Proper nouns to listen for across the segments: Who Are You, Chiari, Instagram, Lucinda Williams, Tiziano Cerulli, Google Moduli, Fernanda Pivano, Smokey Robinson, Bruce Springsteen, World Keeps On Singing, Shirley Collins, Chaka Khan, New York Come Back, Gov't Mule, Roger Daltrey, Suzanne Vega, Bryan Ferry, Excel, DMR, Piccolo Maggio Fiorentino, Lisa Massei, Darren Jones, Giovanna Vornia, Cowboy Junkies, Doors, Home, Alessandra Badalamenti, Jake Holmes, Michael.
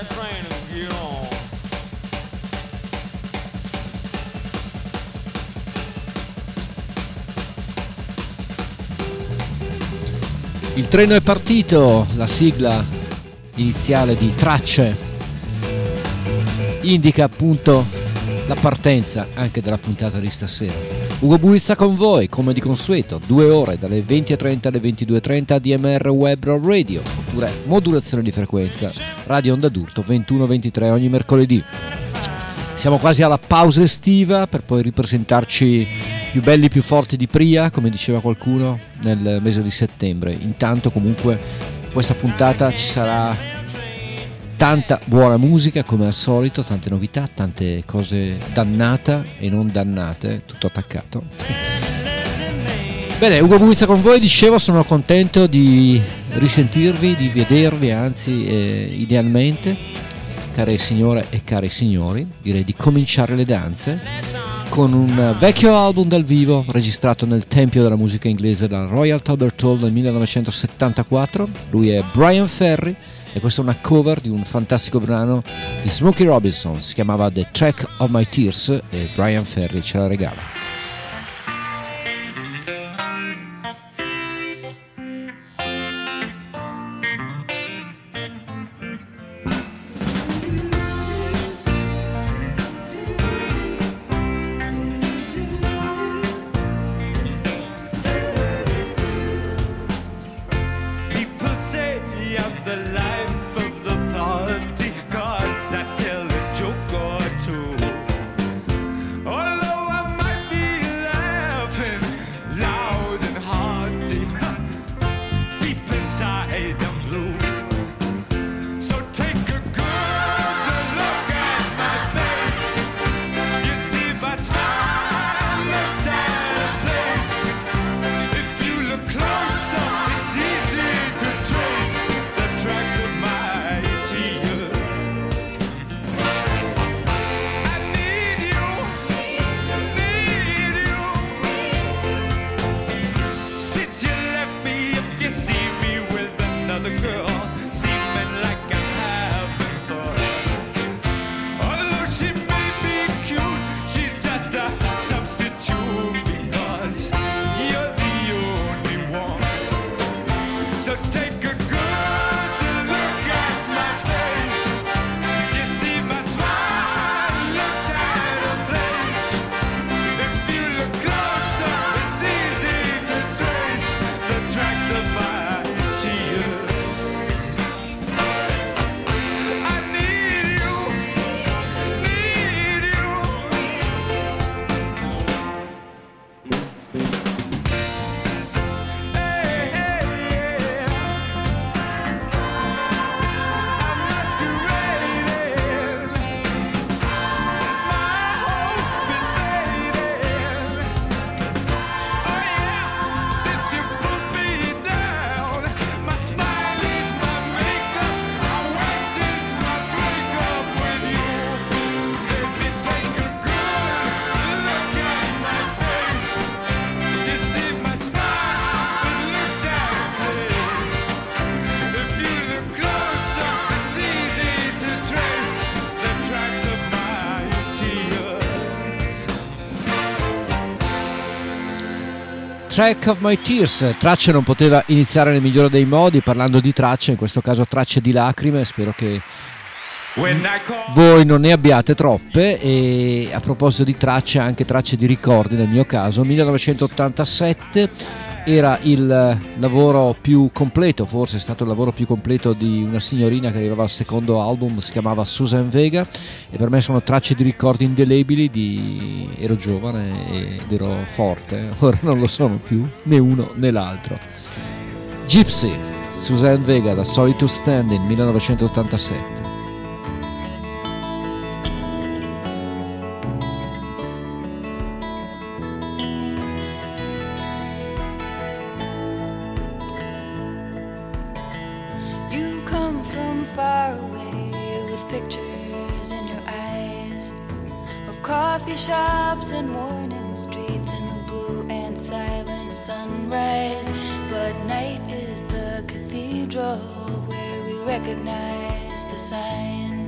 that train and get on. Il treno è partito, la sigla iniziale di Tracce indica appunto la partenza anche della puntata di stasera. Ugo Buizza con voi, come di consueto, 2 ore dalle 20.30 alle 22.30 DMR Web Radio, oppure modulazione di frequenza, radio onda d'urto 21-23 ogni mercoledì. Siamo quasi alla pausa estiva per poi ripresentarci più belli, più forti di Pria, come diceva qualcuno, nel mese di settembre. Intanto comunque questa puntata ci sarà tanta buona musica come al solito, tante novità, tante cose dannata e non dannate, tutto attaccato. Bene, Ugo Buizza con voi, dicevo, sono contento di risentirvi, di vedervi, anzi idealmente, care signore e cari signori, direi di cominciare le danze con un vecchio album dal vivo registrato nel tempio della musica inglese dal Royal Albert Hall nel 1974. Lui è Bryan Ferry e questa è una cover di un fantastico brano di Smokey Robinson, si chiamava The Track of My Tears e Bryan Ferry ce la regala. Track of My Tears, Tracce non poteva iniziare nel migliore dei modi parlando di tracce, in questo caso tracce di lacrime, spero che voi non ne abbiate troppe. E a proposito di tracce, anche tracce di ricordi nel mio caso, 1987 era il lavoro più completo, forse è stato il lavoro più completo di una signorina che arrivava al secondo album, si chiamava Suzanne Vega, e per me sono tracce di ricordi indelebili di ero giovane ed ero forte, ora non lo sono più, né uno né l'altro. Gypsy, Suzanne Vega, da Sorry to Stand in 1987. Recognize the sign.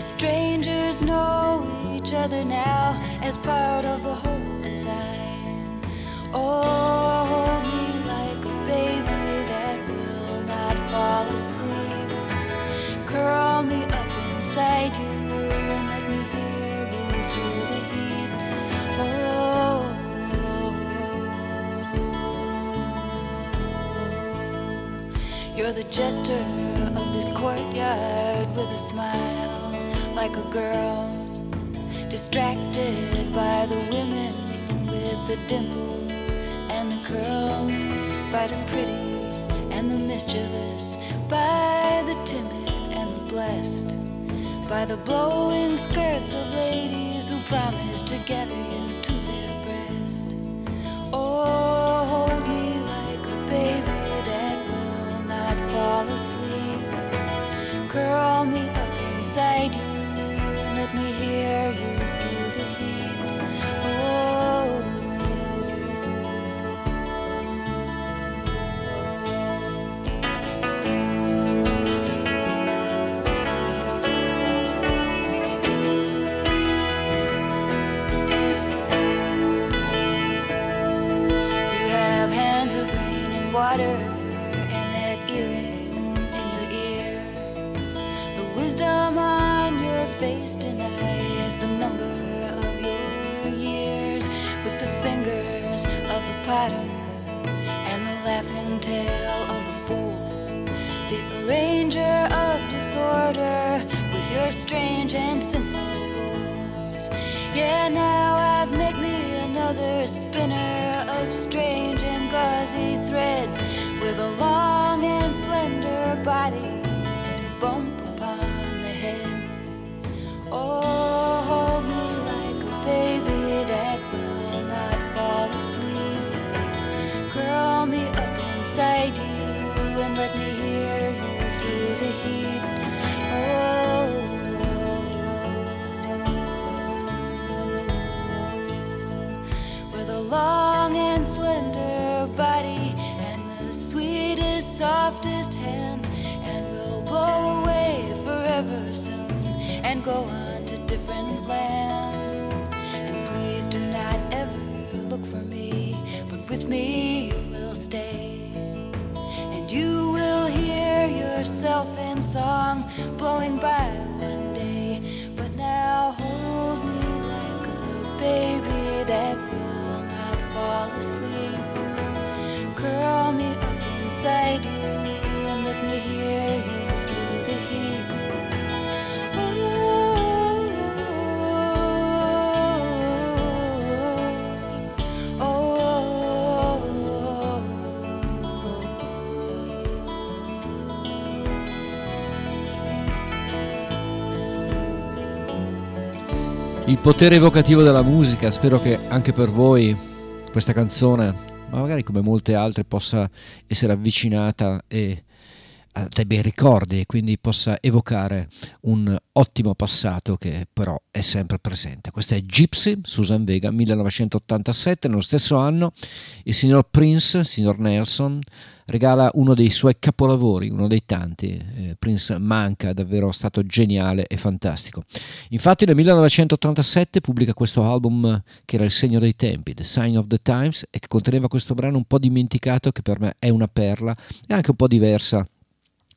These strangers know each other now as part of a whole design. Oh, hold me like a baby that will not fall asleep. Curl me up inside you and let me hear you through the heat. Oh, you're the jester of this courtyard with a smile like a girl's, distracted by the women with the dimples and the curls, by the pretty and the mischievous, by the timid and the blessed, by the blowing skirts of ladies who promise to gather you to their breast. Oh, hold me like a baby that will not fall asleep. Curl me up inside you. Let me hear you through the heat. Oh, you have hands of rain and water, and that earring in your ear. The wisdom on your face denies the number of your years, with the fingers of the potter and the laughing tail of the fool, the arranger of disorder with your strange and simple rules. Yeah, now I've met me another spinner of strange and gauzy threads, with a long and slender body and a bump. Oh, hold me like a baby that will not fall asleep. Curl me up inside you and let me hear you through the heat. Oh, with a long and slender body and the sweetest, softest hands, and we'll blow away forever soon and go on to different lands. And please do not ever look for me, but with me you will stay, and you will hear yourself in song blowing by one day. But now hold me like a baby that will not fall asleep. Curl me up inside you and let me hear you. Il potere evocativo della musica, spero che anche per voi questa canzone, ma magari come molte altre, possa essere avvicinata e dai bei ricordi, quindi possa evocare un ottimo passato che però è sempre presente. Questa è Gypsy, Suzanne Vega, 1987, nello stesso anno il signor Prince, il signor Nelson, regala uno dei suoi capolavori, uno dei tanti. Prince manca, è davvero stato geniale e fantastico. Infatti nel 1987 pubblica questo album che era il segno dei tempi, The Sign of the Times, e che conteneva questo brano un po' dimenticato che per me è una perla e anche un po' diversa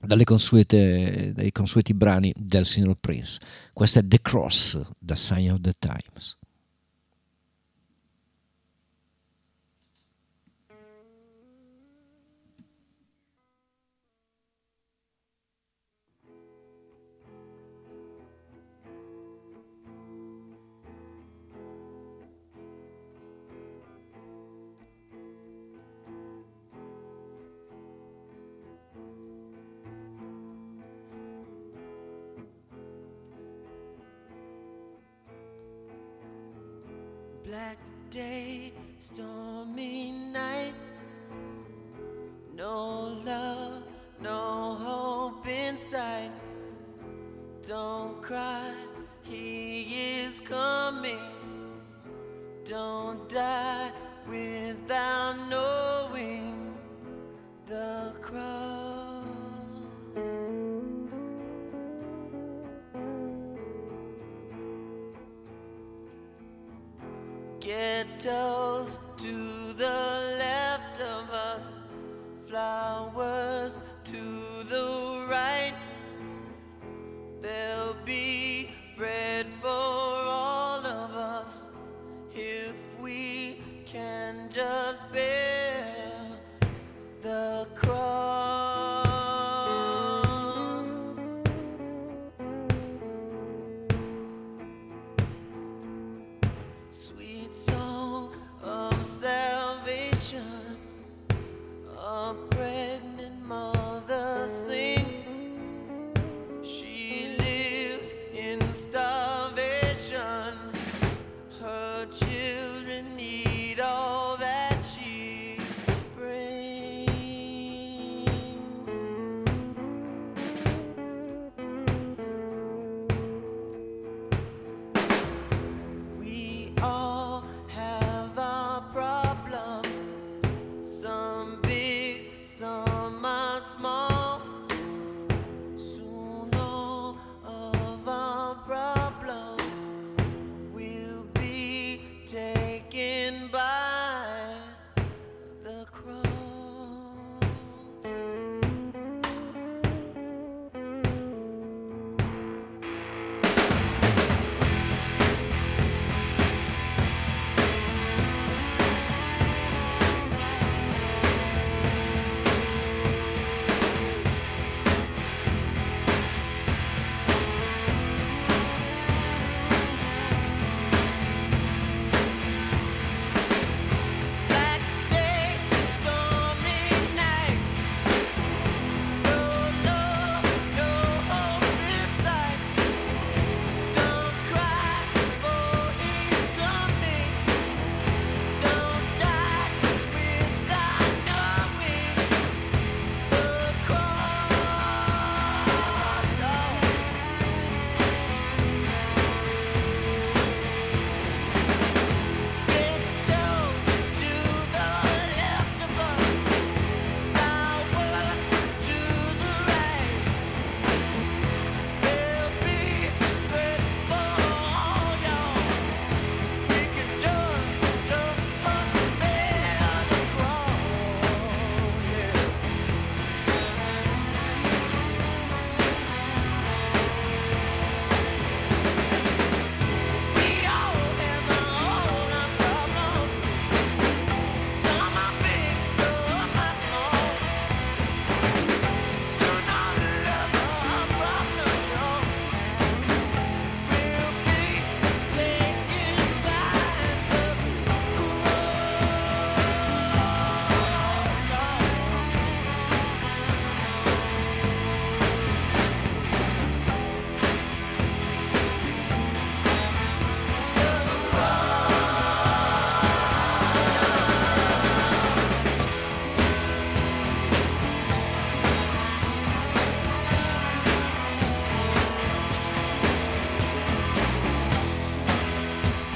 dai consueti brani del signor Prince. Questa è The Cross, The Sign of the Times. Black day, stormy night, no love, no hope in sight. Don't cry, he is coming. Don't die without knowing the cross. ghettos to the left of us, flowers to the right. There'll be bread for all of us if we can just bear the cross. Sweet song of salvation, a pregnant mother sings. She lives in starvation. Her children need all that she brings. We all have our problems, some big, some are small. Soon all of our problems will be taken by the cross. Black day, stormy night. No love, no hope in sight. Don't cry, for he's coming. Don't die without knowing the cross. We all have our own problems. Some are big, some are small. Soon all of our problems will be taken by the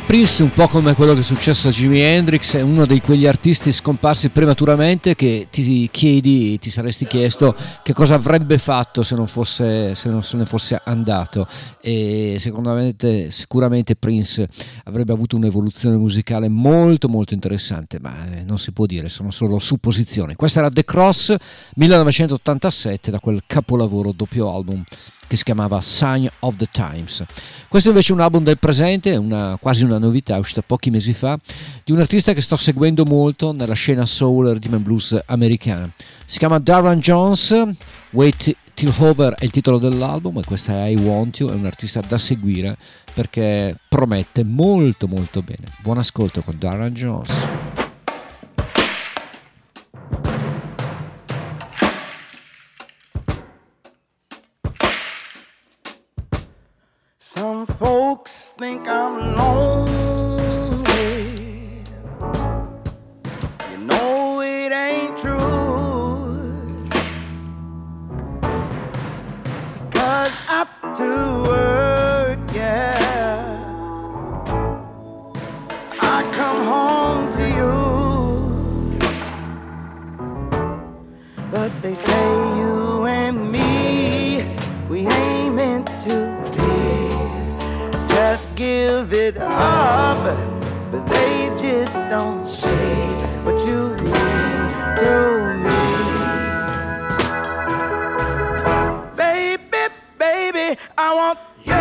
Prince, un po' come quello che è successo a Jimi Hendrix, è uno di quegli artisti scomparsi prematuramente che ti saresti chiesto che cosa avrebbe fatto se non se ne fosse andato. E sicuramente Prince avrebbe avuto un'evoluzione musicale molto molto interessante, ma non si può dire, sono solo supposizioni. Questa era The Cross 1987, da quel capolavoro doppio album che si chiamava Sign of the Times. Questo invece è un album del presente, quasi una novità, uscita pochi mesi fa, di un artista che sto seguendo molto nella scena soul e rhythm and blues americana. Si chiama Darren Jones, Wait Till Over è il titolo dell'album, e questa è I Want You, è un artista da seguire perché promette molto molto bene. Buon ascolto con Darren Jones. Some folks think I'm lonely. You know it ain't true, because after work, yeah, I come home to you. But they say you and me, we ain't meant to. Just give it up, but they just don't say what you mean to me. Baby, baby, I want you.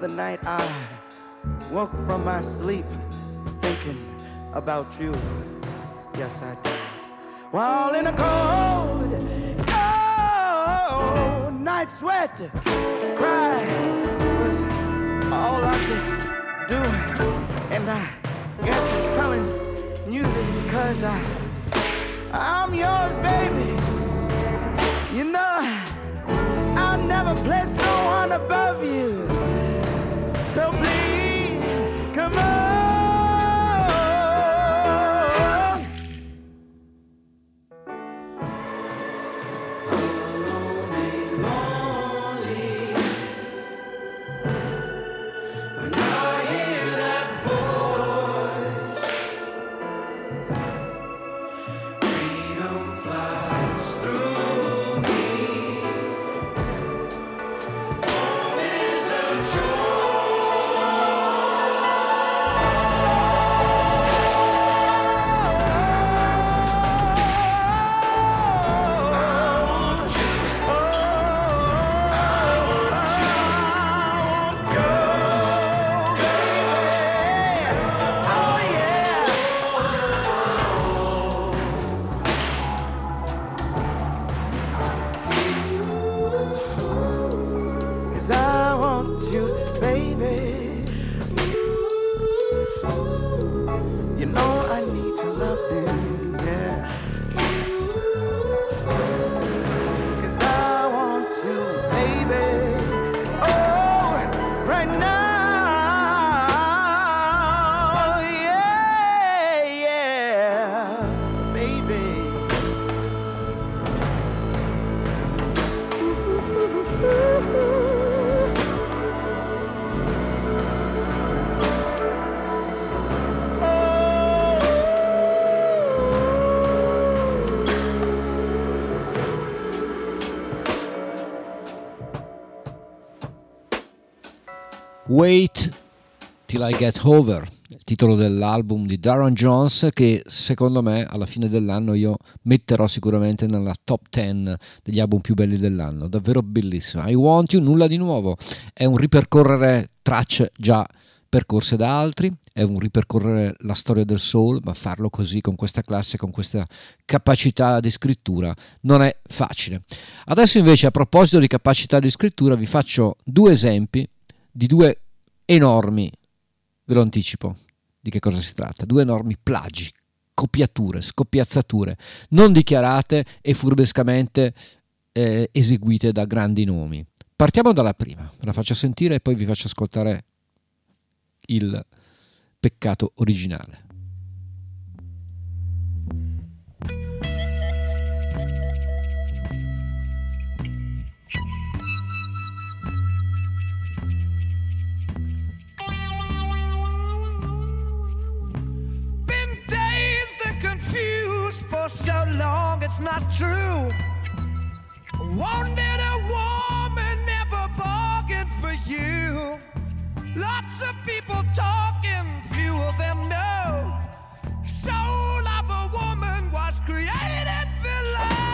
The night I woke from my sleep thinking about you. Yes, I did. While in a cold, cold night sweat, cry was all I could do. And I guess I'm telling you this because I'm yours, baby. You know, I'll never place no one above you. So please, come on. Alone ain't lonely. When I hear that voice, freedom flies through me. Home is a choice. Wait Till I Get Over, il titolo dell'album di Darren Jones, che secondo me alla fine dell'anno io metterò sicuramente nella top 10 degli album più belli dell'anno, davvero bellissimo. I Want You, nulla di nuovo, è un ripercorrere tracce già percorse da altri, è un ripercorrere la storia del soul, ma farlo così, con questa classe, con questa capacità di scrittura, non è facile. Adesso invece, a proposito di capacità di scrittura, vi faccio due esempi di due enormi, ve lo anticipo di che cosa si tratta, due enormi plagi, copiature, scopiazzature non dichiarate e furbescamente eseguite da grandi nomi. Partiamo dalla prima, la faccio sentire e poi vi faccio ascoltare il peccato originale. For so long it's not true. Wanted a woman, never bargained for you. Lots of people talking, few of them know. Soul of a woman was created below.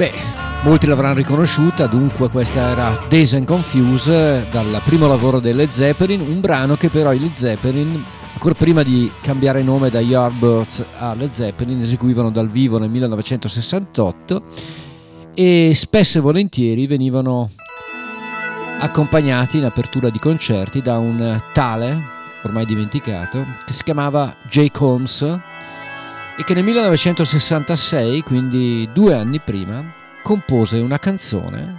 Beh, molti l'avranno riconosciuta, dunque questa era Dazed and Confused dal primo lavoro dei Led Zeppelin, un brano che però i Led Zeppelin, ancora prima di cambiare nome da Yardbirds a Led Zeppelin, eseguivano dal vivo nel 1968 e spesso e volentieri venivano accompagnati in apertura di concerti da un tale, ormai dimenticato, che si chiamava Jake Holmes e che nel 1966, quindi 2 anni prima, compose una canzone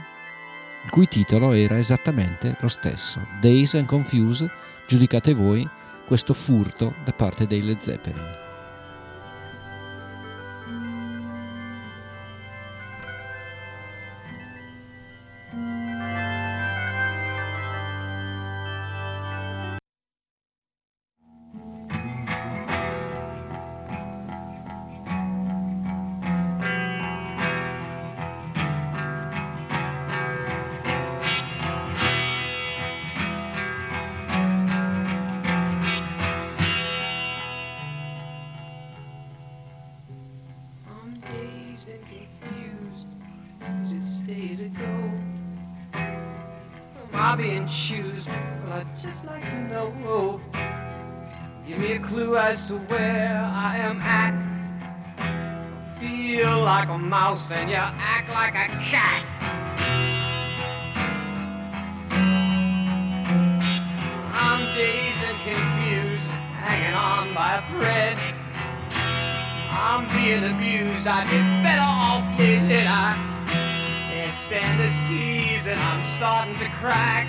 il cui titolo era esattamente lo stesso, Dazed and Confused. Giudicate voi questo furto da parte dei Led Zeppelin. As to where I am at, I feel like a mouse and you act like a cat. I'm dazed and confused, hanging on by a thread. I'm being abused, I'd be better off than I can't stand this tease and I'm starting to crack.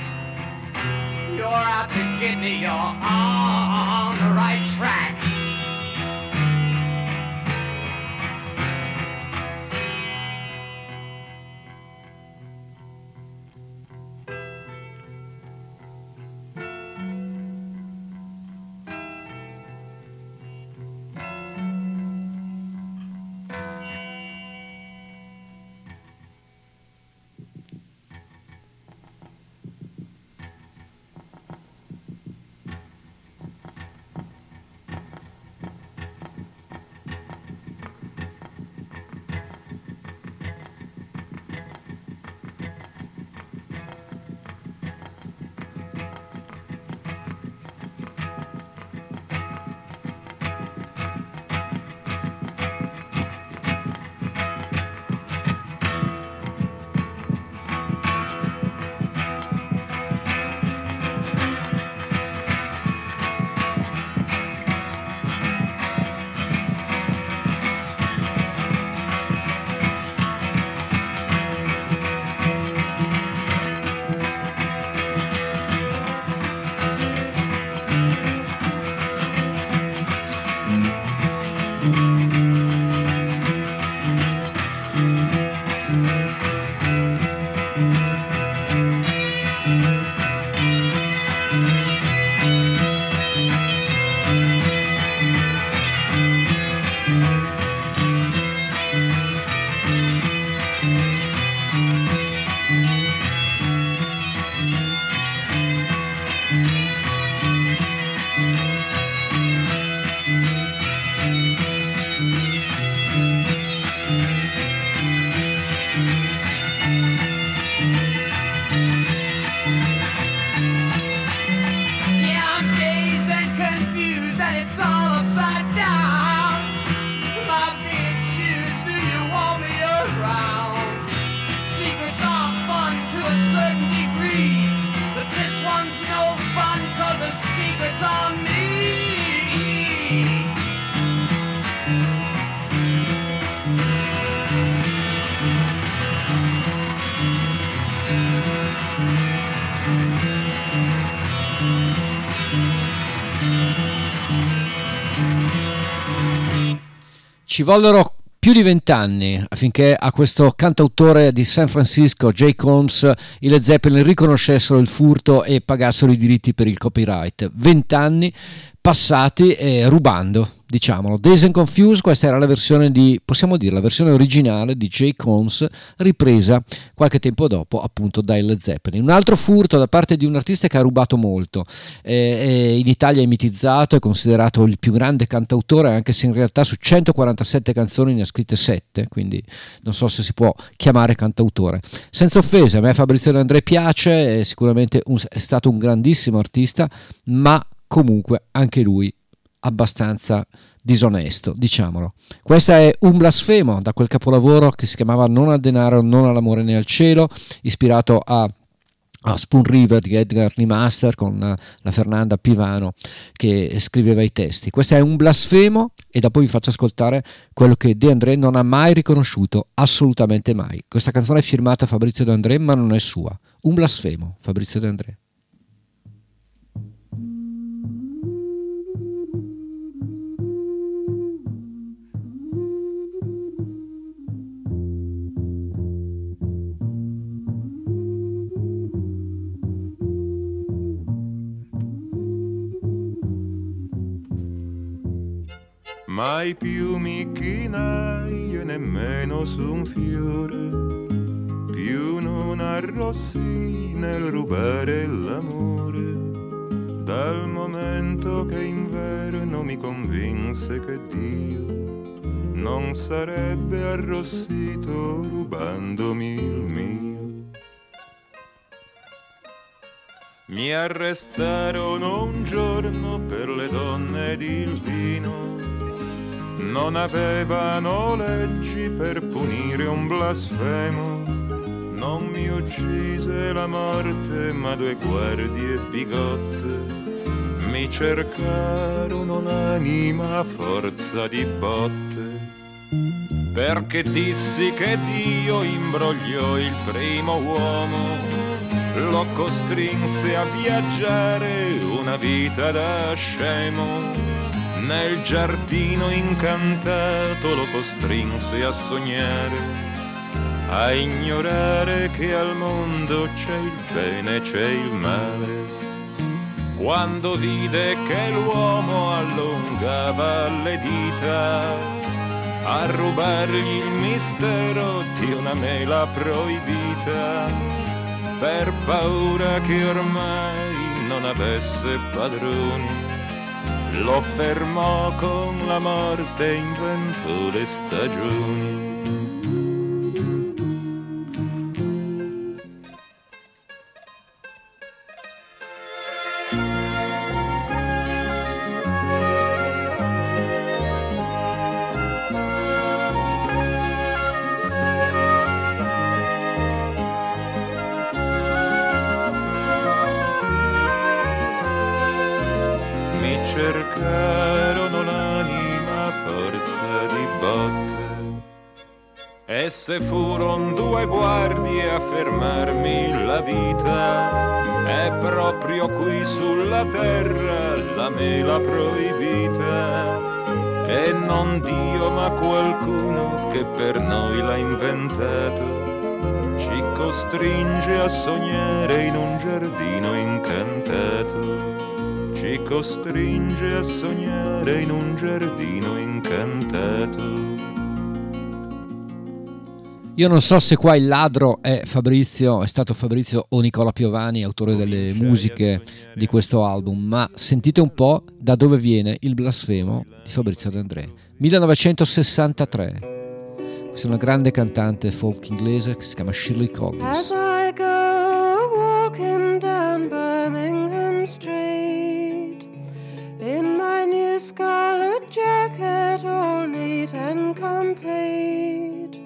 You're out to get me, you're on the right track. Ci vollero più di 20 anni affinché a questo cantautore di San Francisco, Jake Holmes, i Led Zeppelin riconoscessero il furto e pagassero i diritti per il copyright. 20 anni passati rubando diciamolo. Dazed and Confused, questa era la versione di, possiamo dire, la versione originale di Jake Holmes, ripresa qualche tempo dopo appunto dai Led Zeppelin. Un altro furto da parte di un artista che ha rubato molto, in Italia è mitizzato, è considerato il più grande cantautore, anche se in realtà su 147 canzoni ne ha scritte 7, quindi non so se si può chiamare cantautore. Senza offesa, a me Fabrizio De Andrè piace, è sicuramente è stato un grandissimo artista, ma comunque anche lui abbastanza disonesto, diciamolo. Questa è Un blasfemo, da quel capolavoro che si chiamava Non al denaro, non all'amore né al cielo, ispirato a Spoon River di Edgar Rimaster, con la Fernanda Pivano che scriveva i testi. Questa è Un blasfemo, e dopo vi faccio ascoltare quello che De Andrè non ha mai riconosciuto, assolutamente mai. Questa canzone è firmata Fabrizio De Andrè, ma non è sua. Un blasfemo, Fabrizio De Andrè. Mai più mi chinai e nemmeno su un fiore, più non arrossii nel rubare l'amore, dal momento che inverno mi convinse che Dio non sarebbe arrossito rubandomi il mio. Mi arrestarono un giorno per le donne ed il vino, non avevano leggi per punire un blasfemo, non mi uccise la morte ma due guardie bigotte mi cercarono l'anima a forza di botte, perché dissi che Dio imbrogliò il primo uomo, lo costrinse a viaggiare una vita da scemo, nel giardino incantato lo costrinse a sognare, a ignorare che al mondo c'è il bene e c'è il male. Quando vide che l'uomo allungava le dita a rubargli il mistero di una mela proibita, per paura che ormai non avesse padroni, lo fermò con la morte e inventò le stagioni. Mi cercarono l'anima a forza di botte, esse furon due guardie a fermarmi la vita, è proprio qui sulla terra la mela proibita, e non Dio ma qualcuno che per noi l'ha inventato, ci costringe a sognare in un giardino incantato, ci costringe a sognare in un giardino incantato. Io non so se qua il ladro è stato Fabrizio o Nicola Piovani, autore delle musiche di questo album, ma sentite un po' da dove viene Il blasfemo di Fabrizio De Andrè. 1963. Questa è una grande cantante folk inglese che si chiama Shirley Collins. As I go walking down Birmingham Street, in my new scarlet jacket, all neat and complete,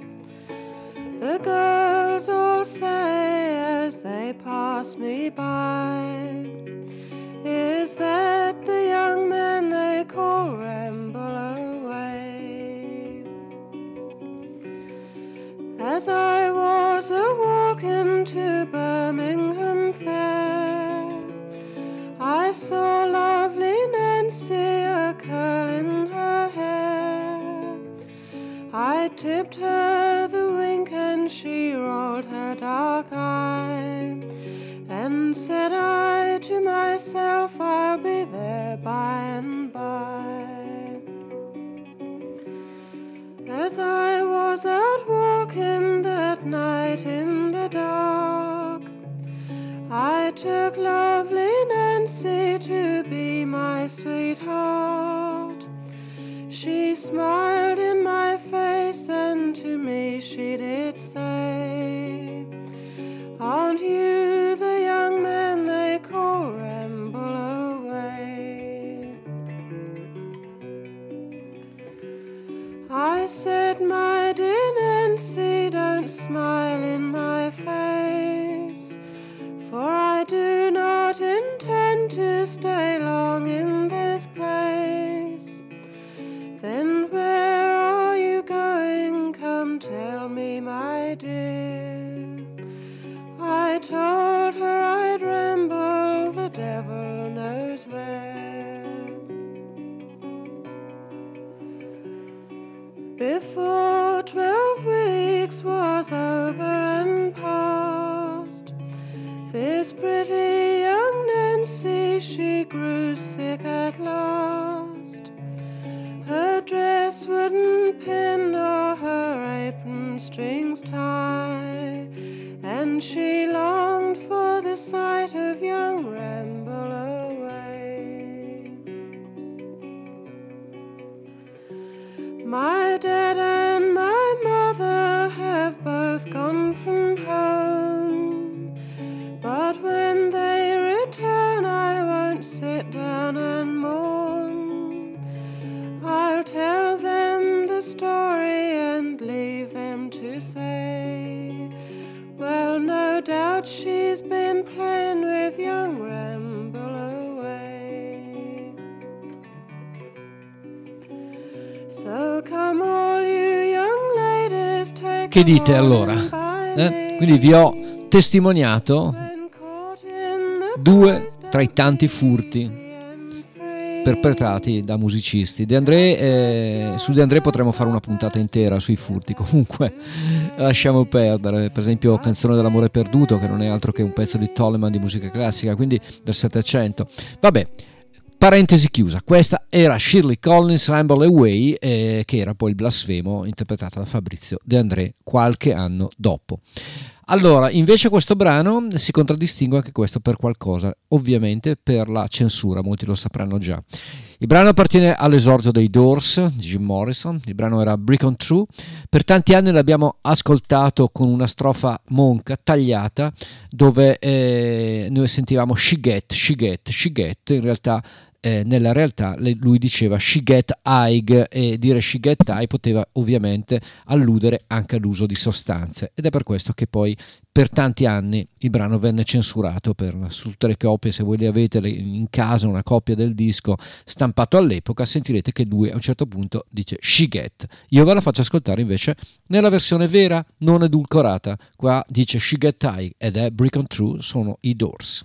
the girls all say as they pass me by, is that the young man they call Ramble Away? As I was a-walking to Birmingham Fair, I saw lovely Nancy a-curling her hair. I tipped her the wink and she rolled her dark eye, and said I to myself, I'll be there by and by. night in the dark. I took lovely Nancy to be my sweetheart. She smiled in my face and to me she did say, aren't you the young man they call Ramble Away? I said, my dear Nancy, don't smile in my face, for I do not intend to stay long in this place. Then where are you going? Come tell me, my dear. I told her I'd ramble, the devil knows where. Before 12 weeks was over and past, this pretty young Nancy, she grew sick at last. Her dress wouldn't pin nor her apron strings tie, and she longed for the sight of young Ramble Away. My dad and my mother have both gone from home, but when they return I won't sit down and mourn. I'll tell them the story and leave them to say, well, no doubt she's been playing with young Ramble Away. So come all you young ladies, take. Che dite allora? Quindi vi ho testimoniato due tra i tanti furti perpetrati da musicisti. De Andrè, su De Andrè potremmo fare una puntata intera sui furti, comunque lasciamo perdere. Per esempio Canzone dell'amore perduto, che non è altro che un pezzo di Toleman di musica classica, quindi del 700. Vabbè, parentesi chiusa. Questa era Shirley Collins, Ramble Away, che era poi Il blasfemo, interpretata da Fabrizio De Andrè qualche anno dopo. Allora, invece questo brano si contraddistingue anche questo per qualcosa, ovviamente per la censura, molti lo sapranno già. Il brano appartiene all'esordio dei Doors, Jim Morrison, il brano era Break On Through, per tanti anni l'abbiamo ascoltato con una strofa monca, tagliata, dove noi sentivamo she get, she get, she get, in realtà nella realtà lui diceva she get high, e dire she get high poteva ovviamente alludere anche all'uso di sostanze, ed è per questo che poi per tanti anni il brano venne censurato su tutte le copie. Se voi le avete in casa, una copia del disco stampato all'epoca, sentirete che lui a un certo punto dice she get. Io ve la faccio ascoltare invece nella versione vera, non edulcorata. Qua dice she get high ed è Break On Through, sono i Doors.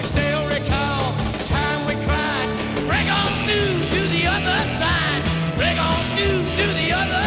still recall the time we cried? Break on through to the other side. Break on through to the other side.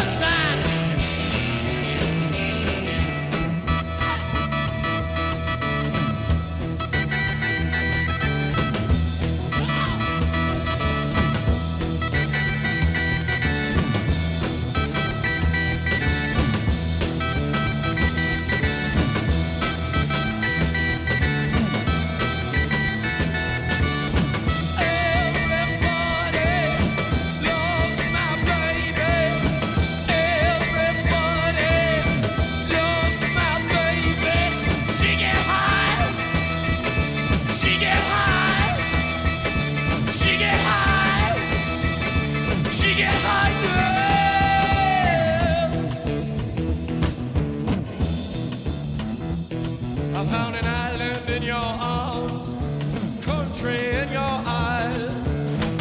Country in your eyes,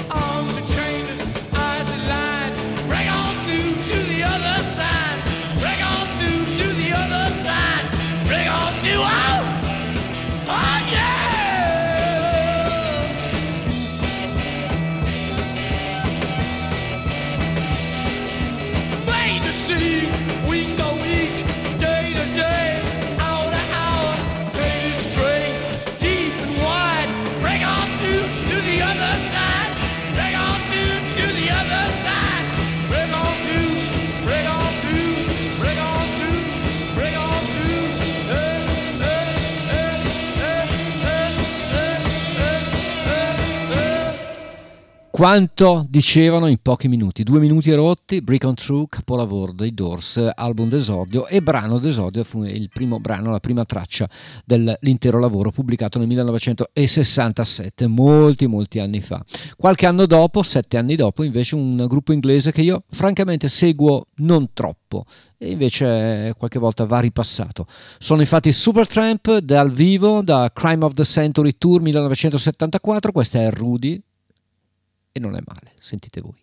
arms and chains, eyes and Quanto dicevano in pochi minuti, 2 minuti e rotti, Break On Through, capolavoro dei Doors, album d'esordio e brano d'esordio, fu il primo brano, la prima traccia dell'intero lavoro pubblicato nel 1967, molti anni fa. Qualche anno dopo, 7 anni dopo, invece un gruppo inglese che io francamente seguo non troppo e invece qualche volta va ripassato. Sono infatti Supertramp dal vivo, da Crime of the Century Tour 1974, questa è Rudy. E non è male, sentite voi.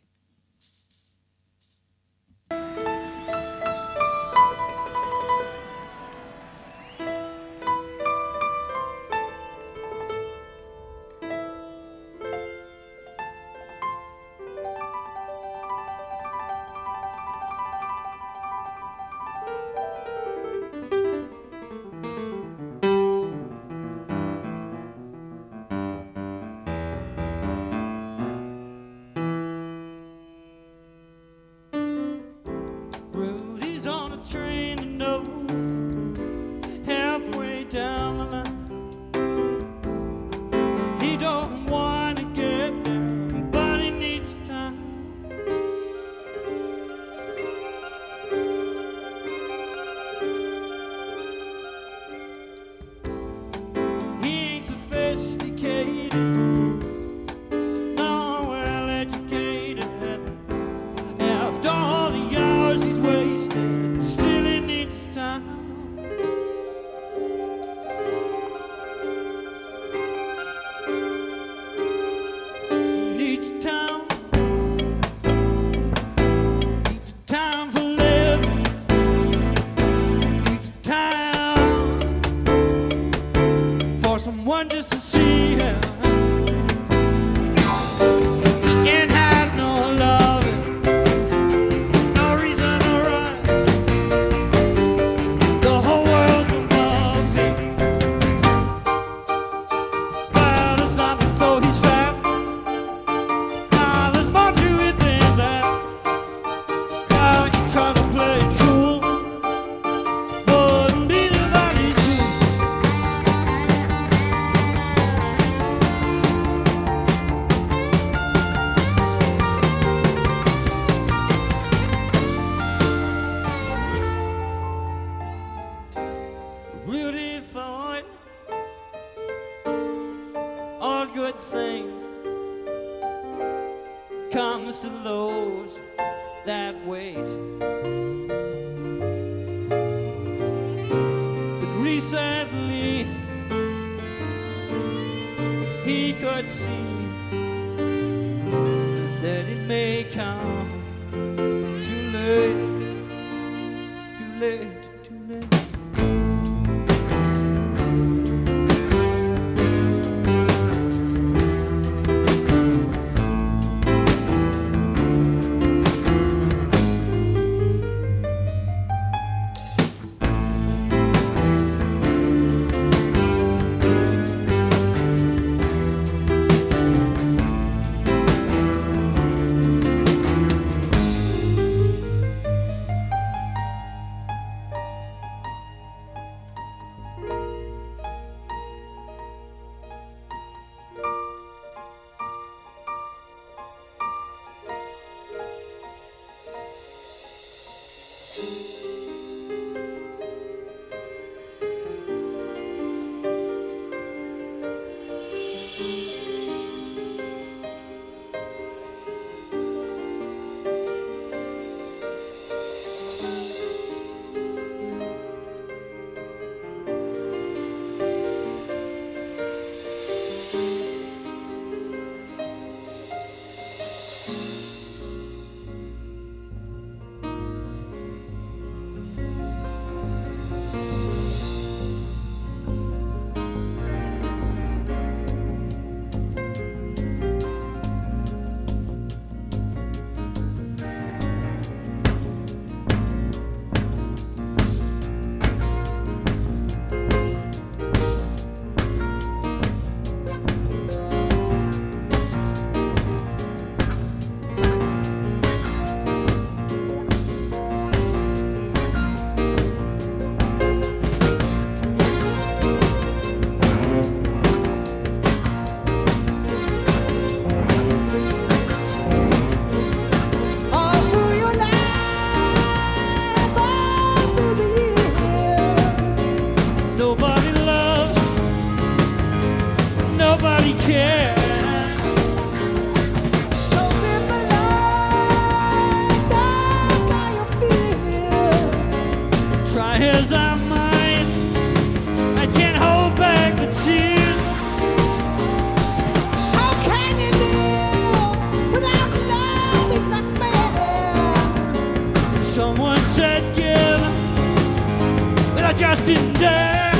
just in time.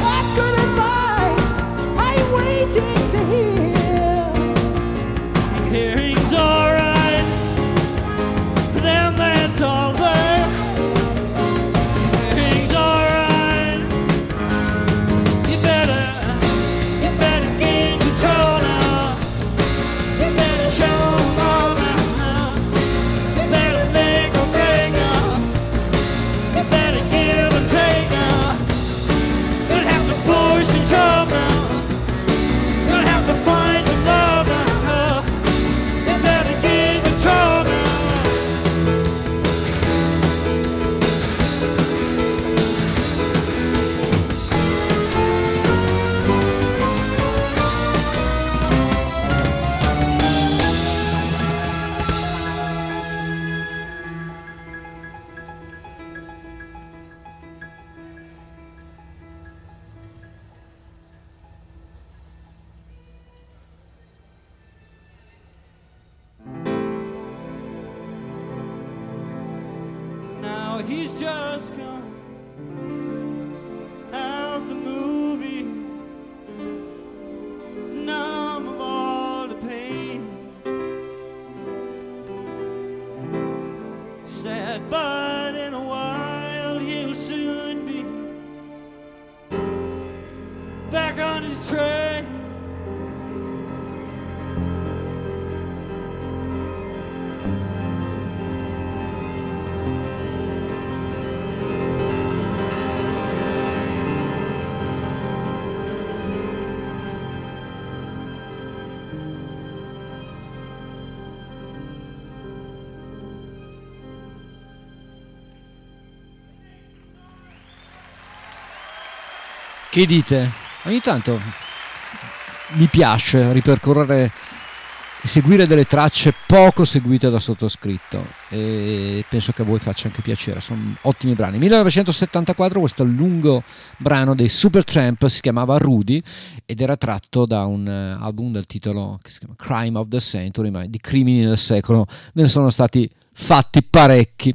What good advice are you waiting to hear? Hearing's all right, then that's all there. Hearing's all right. You better gain control now. You better show. Che dite? Ogni tanto mi piace ripercorrere e seguire delle tracce poco seguite da sottoscritto, e penso che a voi faccia anche piacere, sono ottimi brani. 1974 questo lungo brano dei Supertramp si chiamava Rudy ed era tratto da un album dal titolo che si chiama Crime of the Century, ma di crimini del secolo ne sono stati fatti parecchi.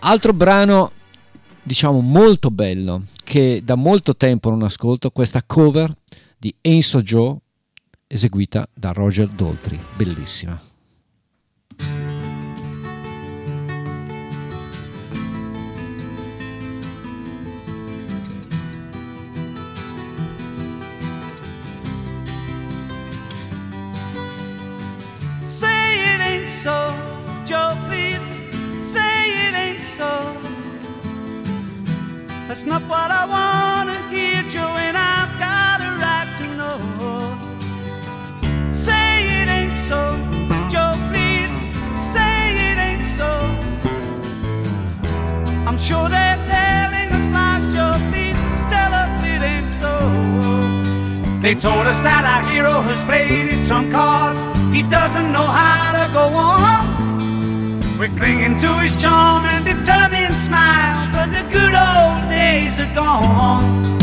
Altro brano diciamo molto bello che da molto tempo non ascolto, questa cover di Enso Joe eseguita da Roger Daltrey, bellissima. Say it ain't so, Joe, please, say it ain't so. That's not what I wanna hear, Joe, and I've got a right to know. Say it ain't so, Joe, please, say it ain't so. I'm sure they're telling us lies, Joe, please tell us it ain't so. They told us that our hero has played his trump card. He doesn't know how to go on. We're clinging to his charm and determined smile, but the good old days are gone.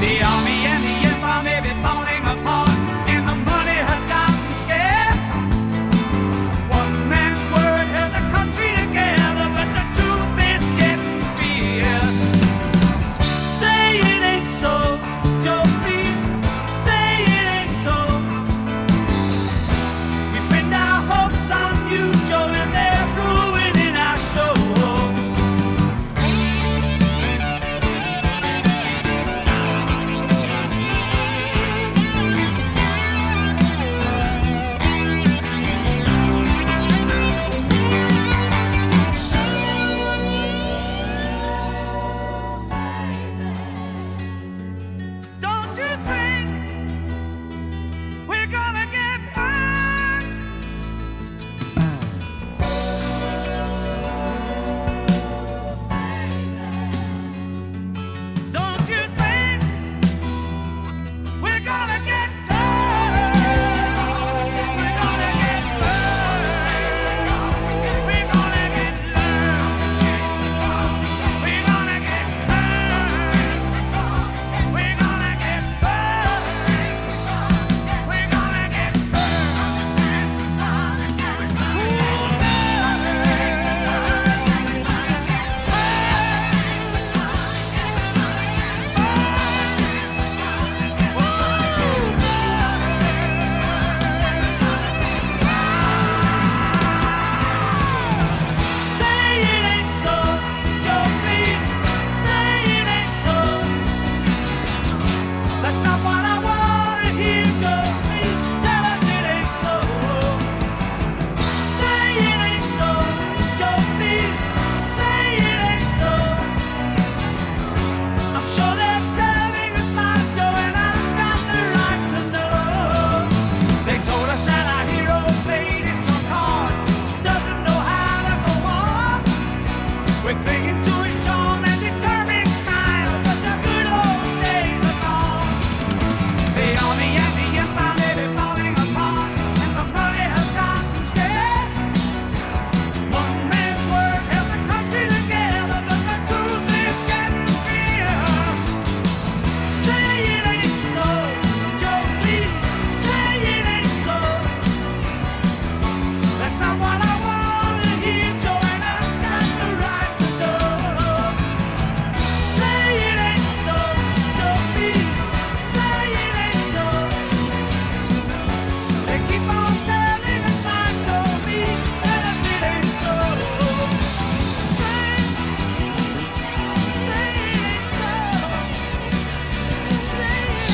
The army and the empire may be falling apart, and the money has gotten scarce. One man's word held the country together. So, Joe, please,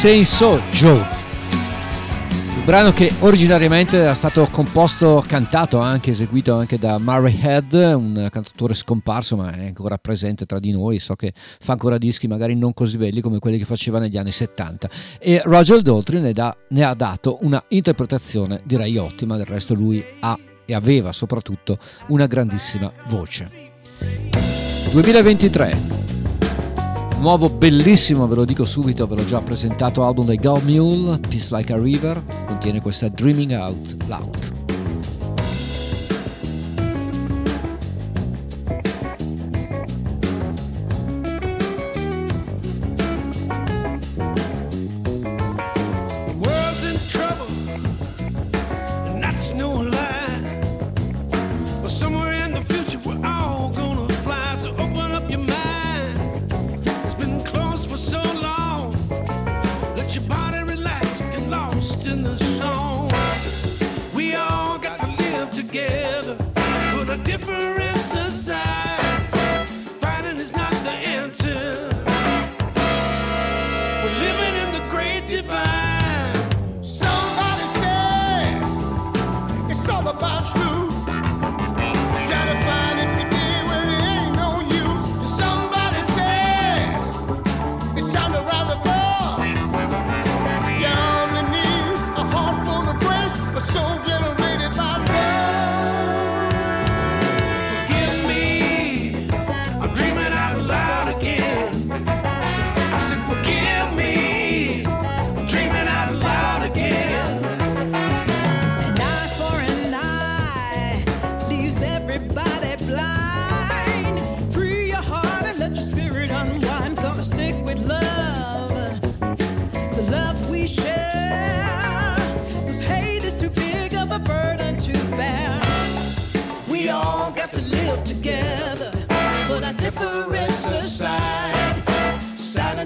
Say So Joe, un brano che originariamente era stato composto, cantato, anche eseguito anche da Murray Head, un cantautore scomparso ma è ancora presente tra di noi. So che fa ancora dischi magari non così belli come quelli che faceva negli anni 70, e Roger Daltrey ne ha dato una interpretazione direi ottima. Del resto lui ha e aveva soprattutto una grandissima voce. 2023, nuovo bellissimo, ve lo dico subito, ve l'ho già presentato, album dei Gov't Mule, Peace Like a River, contiene questa Dreaming Out Loud.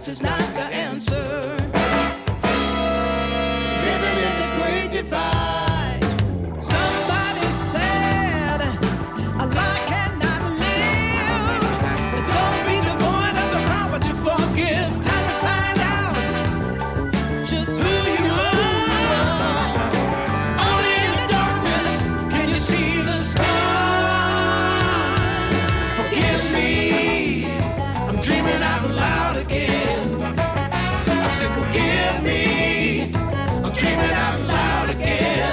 Is not the answer. Living in the great divide. Somebody said a lie cannot live, but don't be devoid of the power to forgive. Time to find out just who you are. Only in the darkness can you see the stars. Forgive me, I'm dreaming out loud again. Forgive me, I'm dreaming out loud again.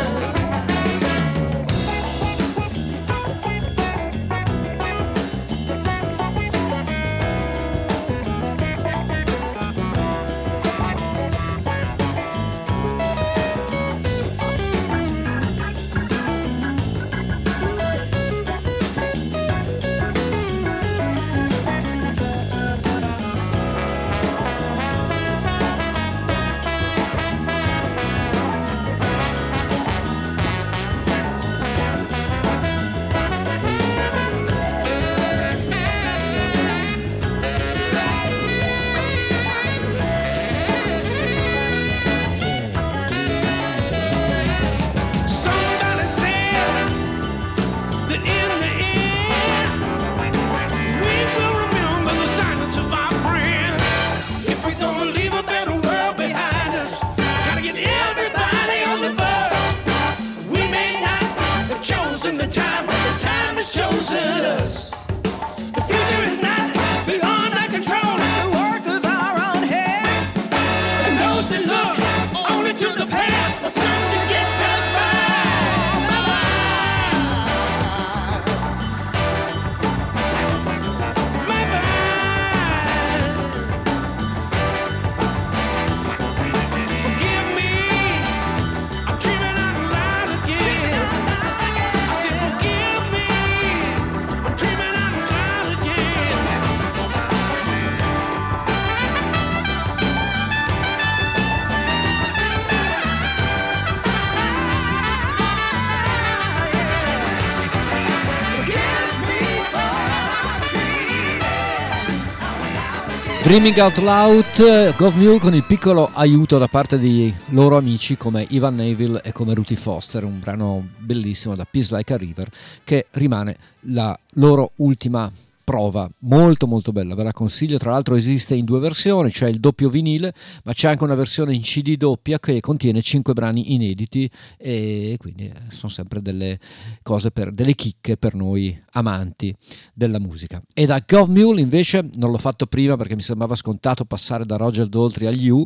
Dreaming Out Loud, Gov't Mule, con il piccolo aiuto da parte di loro amici come Ivan Neville e come Ruthie Foster, un brano bellissimo da Peace Like a River che rimane la loro ultima prova molto molto bella, ve la consiglio. Tra l'altro esiste in due versioni, c'è il doppio vinile, ma c'è anche una versione in CD doppia che contiene 5 brani inediti, e quindi sono sempre delle cose, per delle chicche per noi amanti della musica. E da Gov't Mule invece, non l'ho fatto prima perché mi sembrava scontato passare da Roger Daltrey agli Who,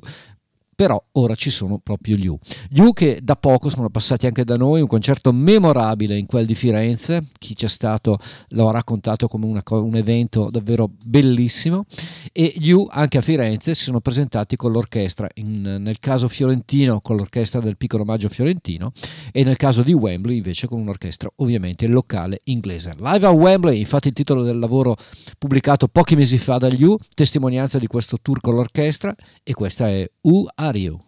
però ora ci sono proprio gli Who. Gli Who che da poco sono passati anche da noi, un concerto memorabile in quel di Firenze, chi c'è stato l'ho raccontato come un evento davvero bellissimo, e gli Who anche a Firenze si sono presentati con l'orchestra, nel caso fiorentino con l'orchestra del Piccolo Maggio Fiorentino, e nel caso di Wembley invece con un'orchestra ovviamente locale inglese. Live a Wembley, infatti il titolo del lavoro pubblicato pochi mesi fa dagli Who, testimonianza di questo tour con l'orchestra, e questa è Who Are You?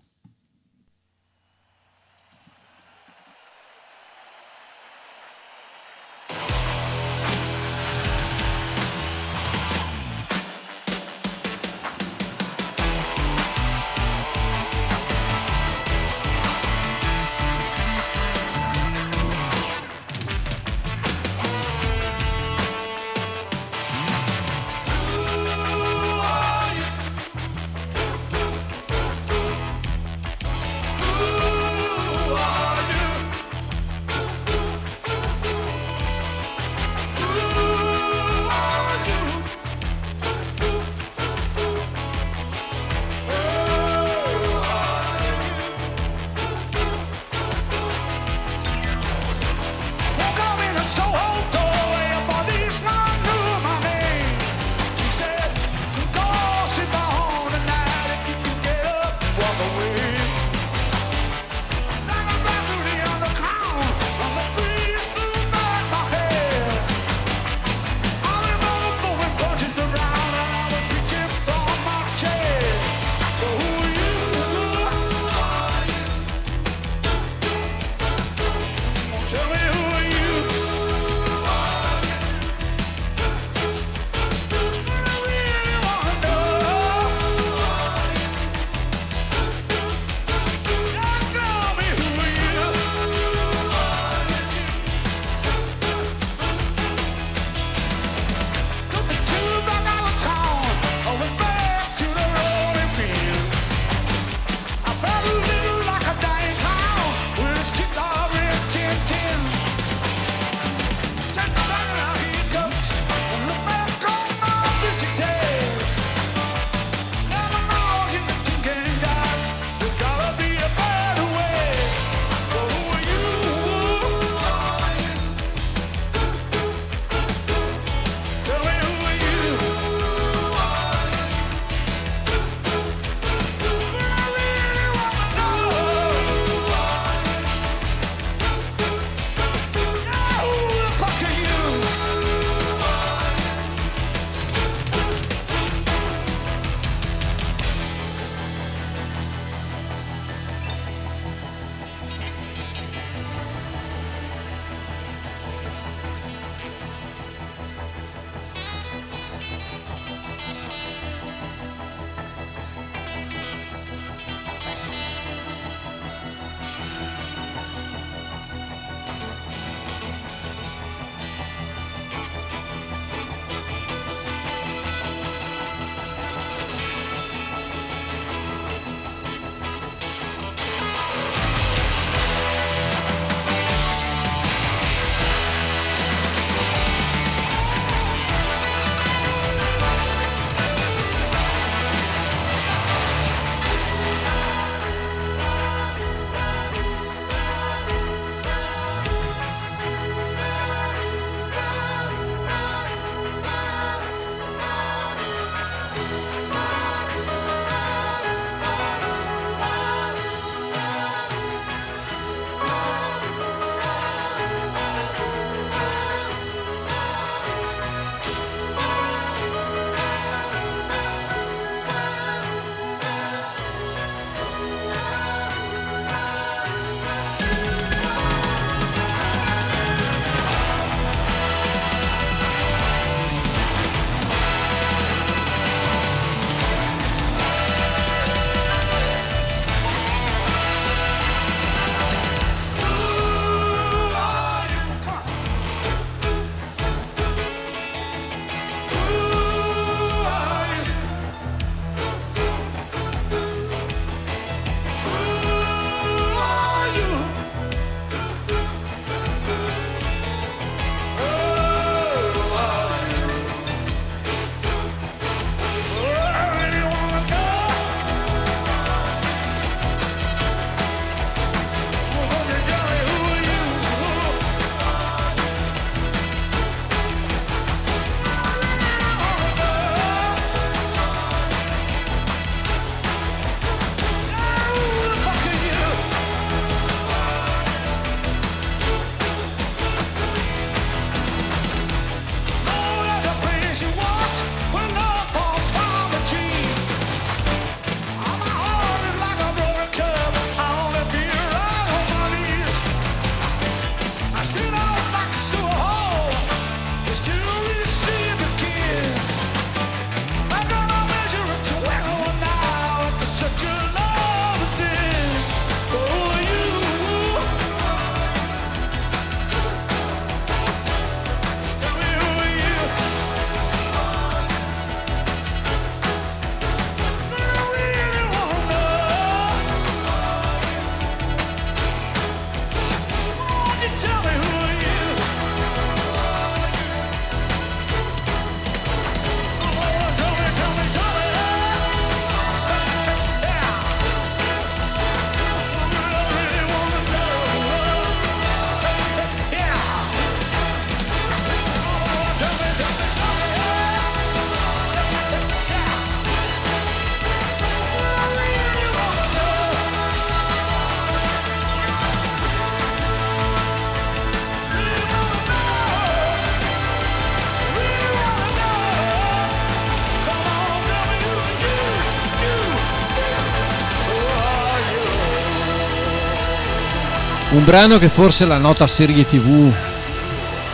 Un brano che forse la nota serie TV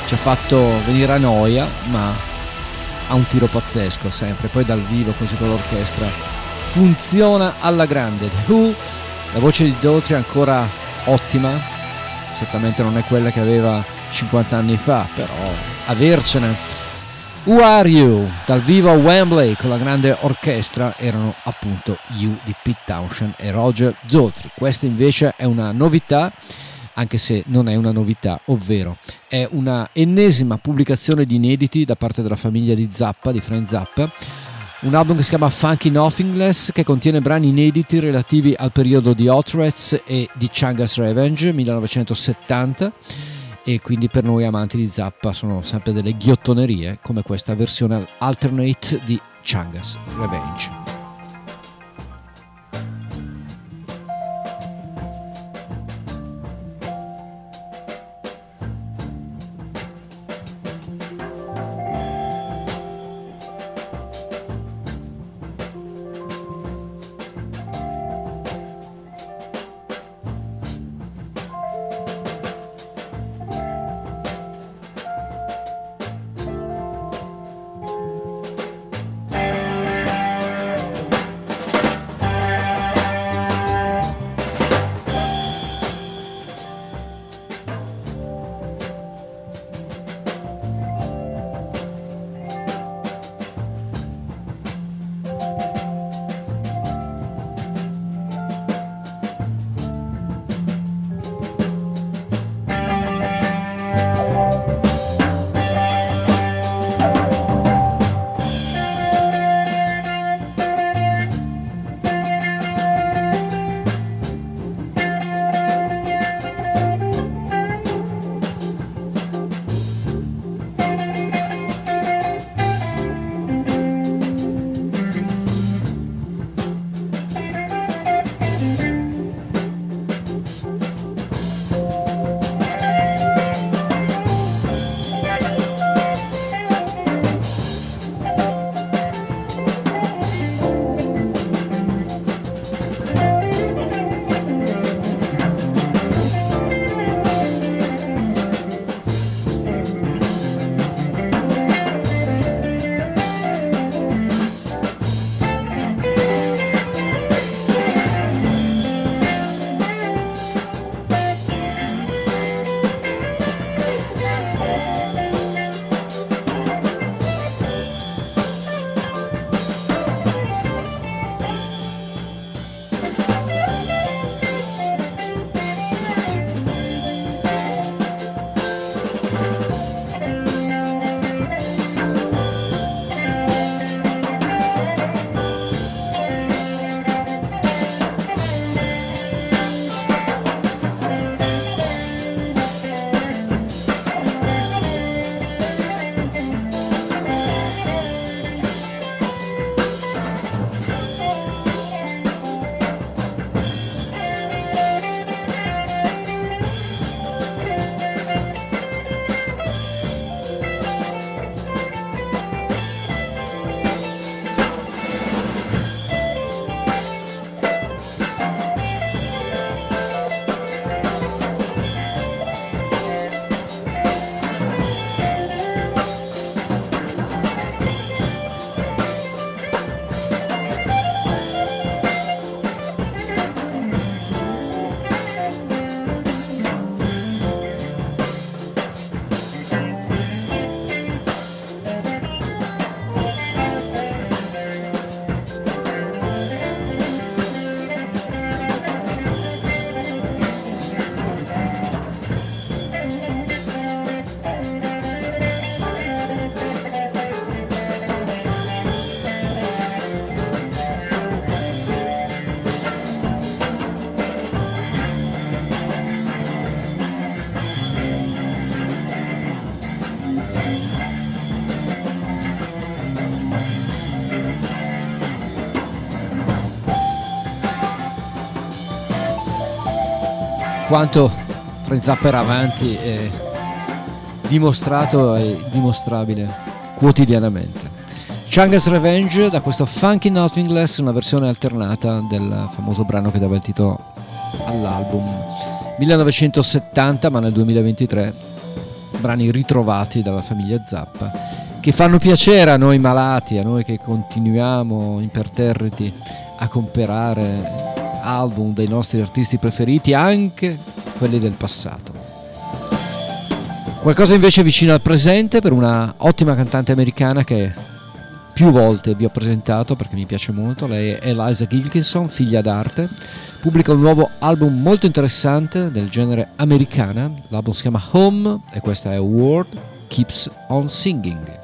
ci ha fatto venire a noia, ma ha un tiro pazzesco sempre. Poi dal vivo, così con l'orchestra, funziona alla grande. The Who, la voce di Daltrey è ancora ottima, certamente non è quella che aveva 50 anni fa, però avercene. Who Are You? Dal vivo a Wembley con la grande orchestra erano appunto You di Pete Townshend e Roger Daltrey. Questa invece è una novità, anche se non è una novità, ovvero è una ennesima pubblicazione di inediti da parte della famiglia di Zappa, di Frank Zappa, un album che si chiama Funky Nothingness, che contiene brani inediti relativi al periodo di Hot Rats e di Chunga's Revenge 1970, e quindi per noi amanti di Zappa sono sempre delle ghiottonerie, come questa versione alternate di Chunga's Revenge. Quanto Frank Zappa era avanti è dimostrato e dimostrabile quotidianamente. Chunga's Revenge da questo Funky Nothingless, una versione alternata del famoso brano che dava il titolo all'album 1970, ma nel 2023 brani ritrovati dalla famiglia Zappa che fanno piacere a noi malati, a noi che continuiamo imperterriti a comprare album dei nostri artisti preferiti, anche quelli del passato. Qualcosa invece vicino al presente per una ottima cantante americana che più volte vi ho presentato perché mi piace molto. Lei è Eliza Gilkyson, figlia d'arte. Pubblica un nuovo album molto interessante del genere americana. L'album si chiama Home e questa è World Keeps On Singing.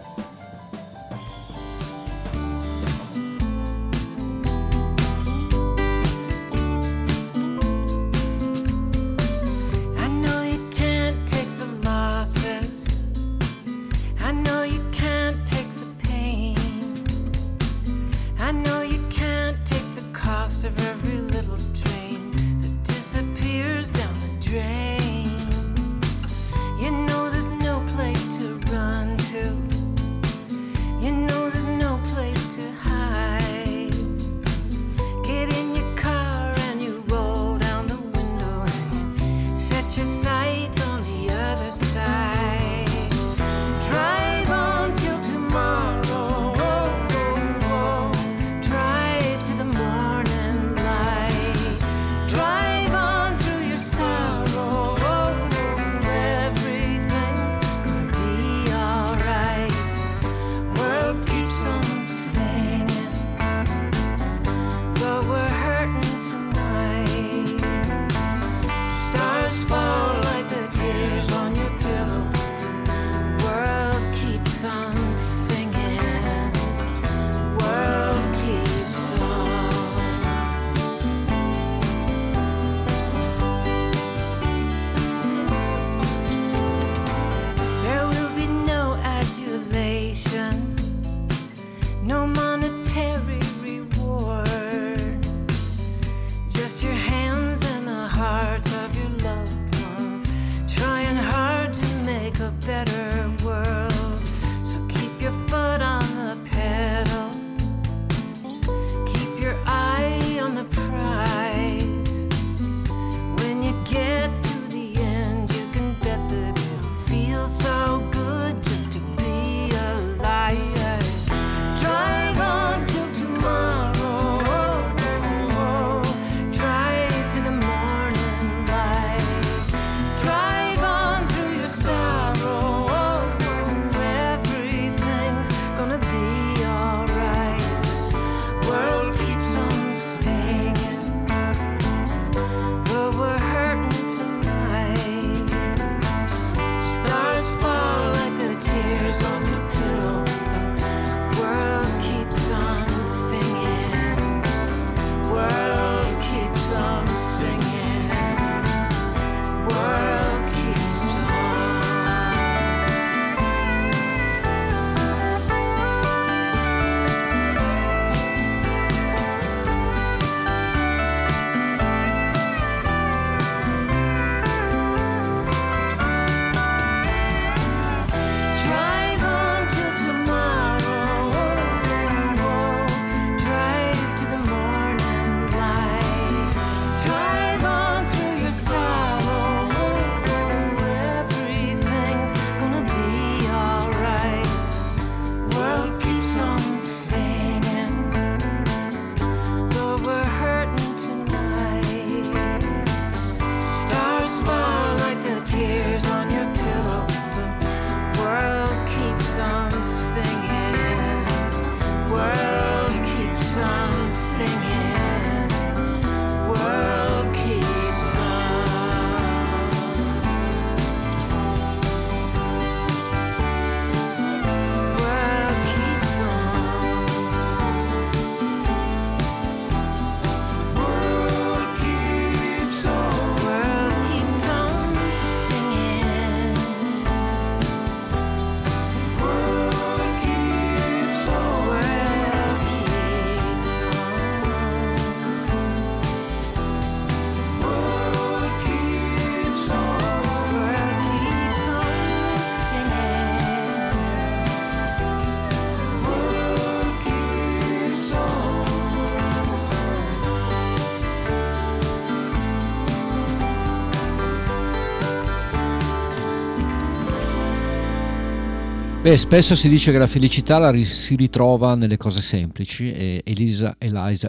Beh, spesso si dice che la felicità si ritrova nelle cose semplici, e Eliza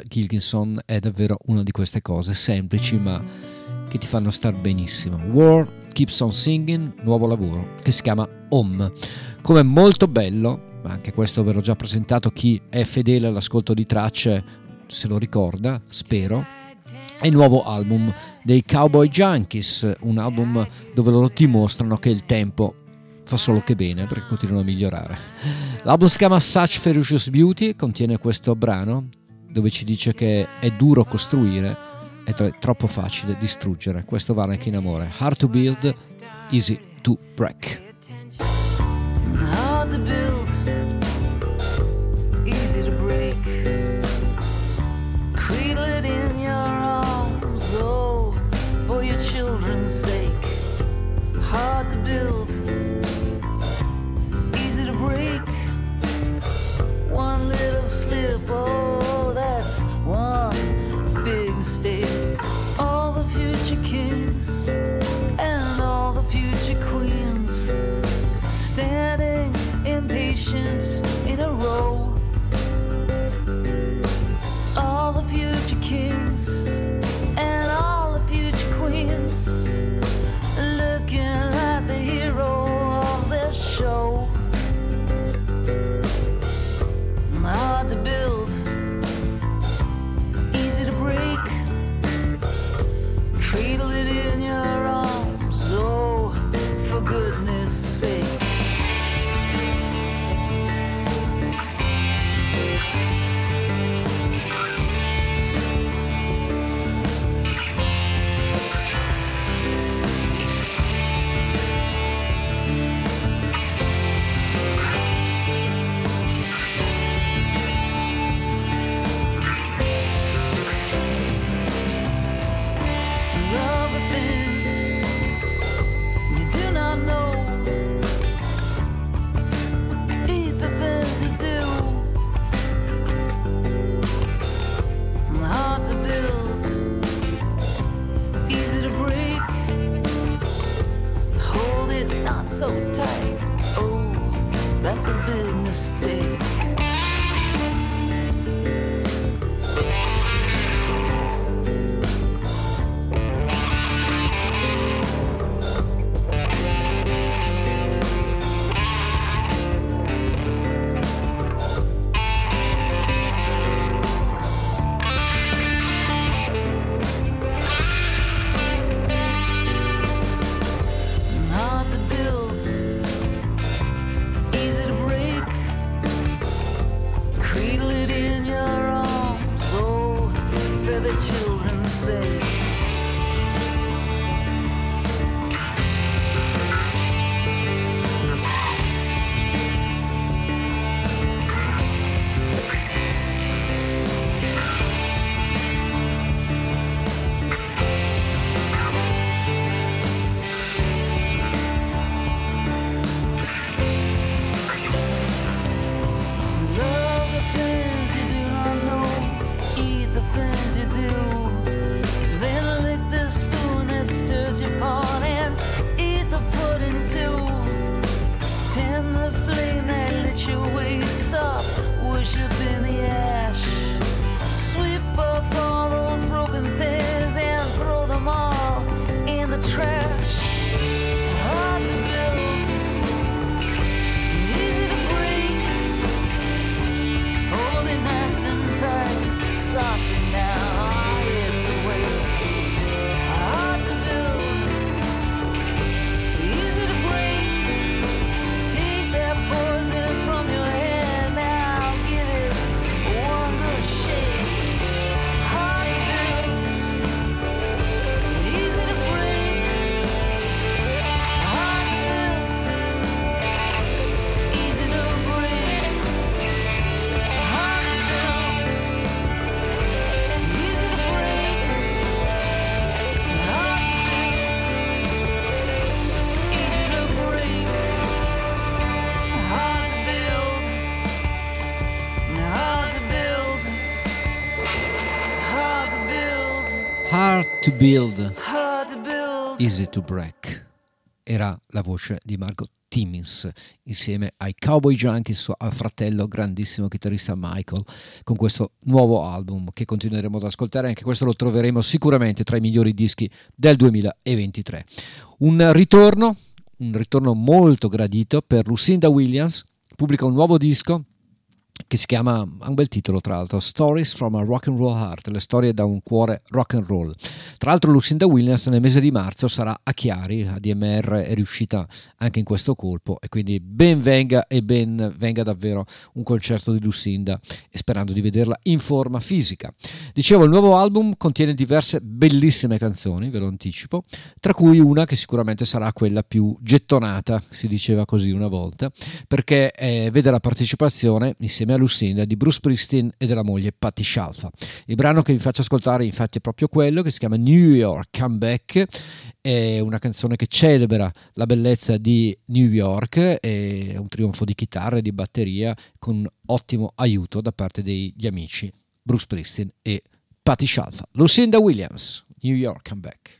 Gilkyson è davvero una di queste cose semplici ma che ti fanno star benissimo. War Keeps on Singing, nuovo lavoro che si chiama Home. Come molto bello, ma anche questo ve l'ho già presentato, chi è fedele all'ascolto di tracce se lo ricorda, spero, è il nuovo album dei Cowboy Junkies, un album dove loro ti mostrano che il tempo fa solo che bene perché continuano a migliorare. L'album si chiama Such Ferocious Beauty, contiene questo brano dove ci dice che è duro costruire, è troppo facile distruggere. Questo vale anche in amore. Hard to build, easy to break. Hard to build, easy to break. Cradle it in your arms, oh, for your children's sake. Hard to build, easy to break. One little slip, oh, that's one mistake. All the future kings and all the future queens standing impatient in a row. All the future kings and all the future queens looking at the hero of their show. Hard to build, cradle it in your arms, oh, for goodness sake. To build, easy to break, era la voce di Margot Timmins, insieme ai Cowboy Junkies, al fratello grandissimo chitarrista Michael, con questo nuovo album che continueremo ad ascoltare. Anche questo lo troveremo sicuramente tra i migliori dischi del 2023. Un ritorno molto gradito per Lucinda Williams, pubblica un nuovo disco che si chiama, ha un bel titolo tra l'altro, Stories from a Rock and Roll Heart, le storie da un cuore rock and roll. Tra l'altro Lucinda Williams nel mese di marzo sarà a Chiari, ADMR è riuscita anche in questo colpo, e quindi ben venga davvero un concerto di Lucinda, e sperando di vederla in forma fisica. Dicevo, il nuovo album contiene diverse bellissime canzoni, ve lo anticipo, tra cui una che sicuramente sarà quella più gettonata, si diceva così una volta, perché vede la partecipazione insieme a Lucinda di Bruce Springsteen e della moglie Patti Scialfa. Il brano che vi faccio ascoltare infatti è proprio quello che si chiama New York Come Back, è una canzone che celebra la bellezza di New York, è un trionfo di chitarra e di batteria con ottimo aiuto da parte degli amici Bruce Springsteen e Patti Scialfa. Lucinda Williams, New York Come Back.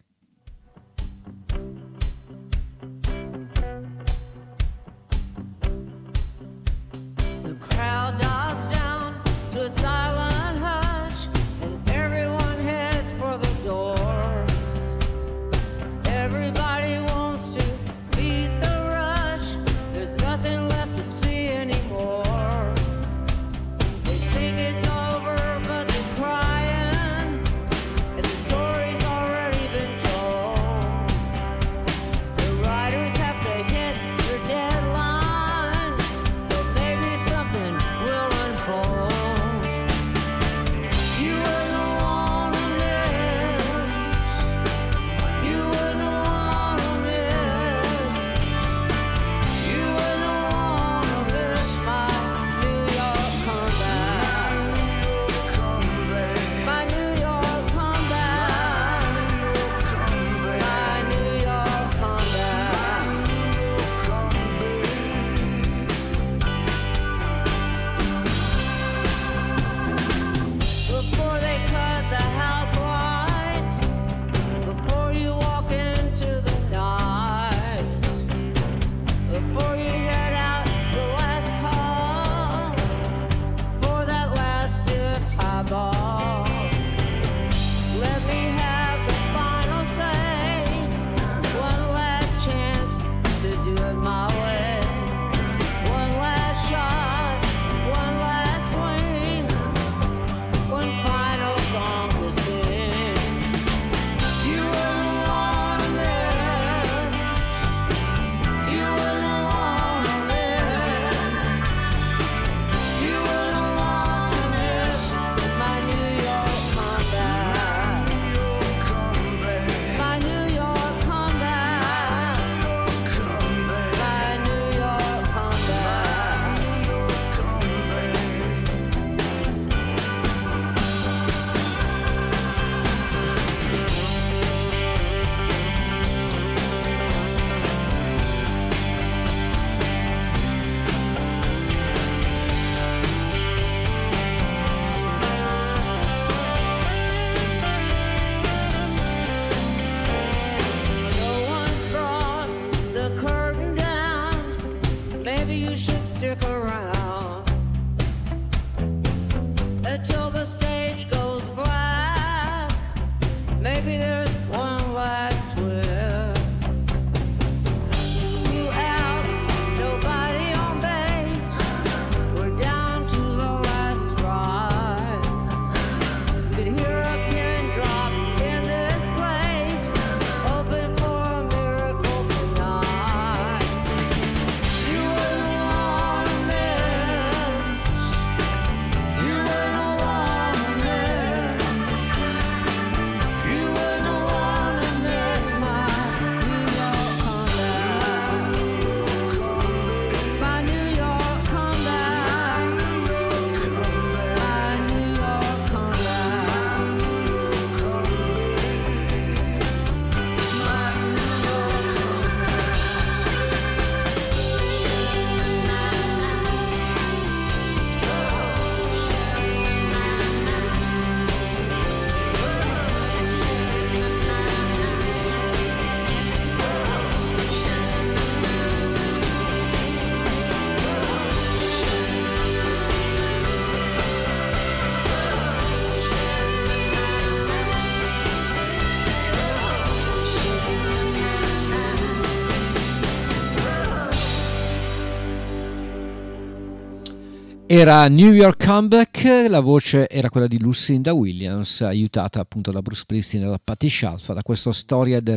Era New York Come Back, la voce era quella di Lucinda Williams, aiutata appunto da Bruce Springsteen e da Patti Scialfa, da questa storia di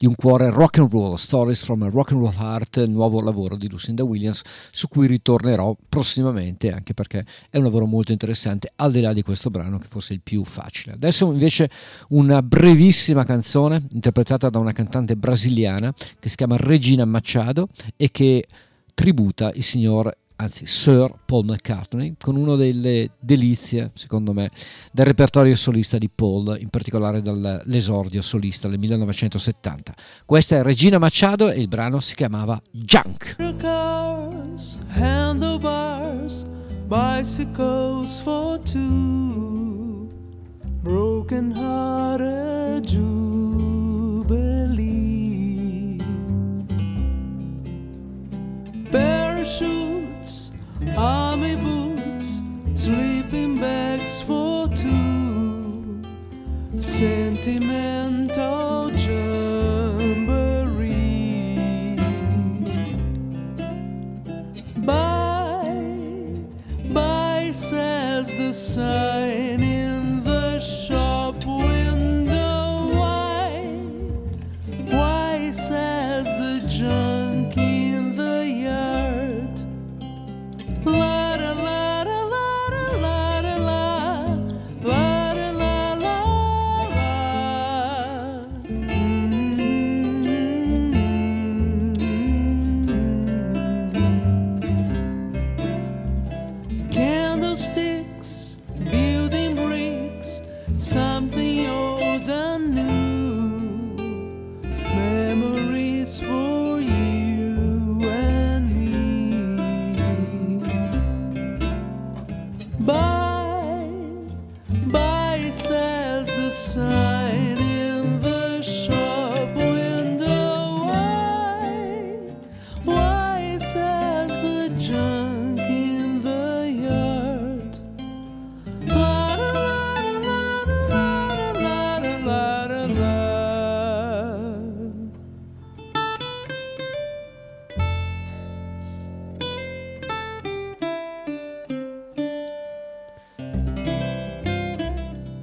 un cuore rock and roll, Stories from a Rock and Roll Heart, nuovo lavoro di Lucinda Williams, su cui ritornerò prossimamente, anche perché è un lavoro molto interessante, al di là di questo brano che fosse il più facile. Adesso invece una brevissima canzone interpretata da una cantante brasiliana che si chiama Regina Machado e che tributa il signor, anzi Sir Paul McCartney, con una delle delizie, secondo me, del repertorio solista di Paul, in particolare dall'esordio solista del 1970. Questa è Regina Machado e il brano si chiamava Junk. Cars, handlebars, bicycles for two, broken hearted jubilee, parachute, army boots, sleeping bags for two, sentimental jamboree. Bye, bye, says the sign in the shop window. Why, says the junk.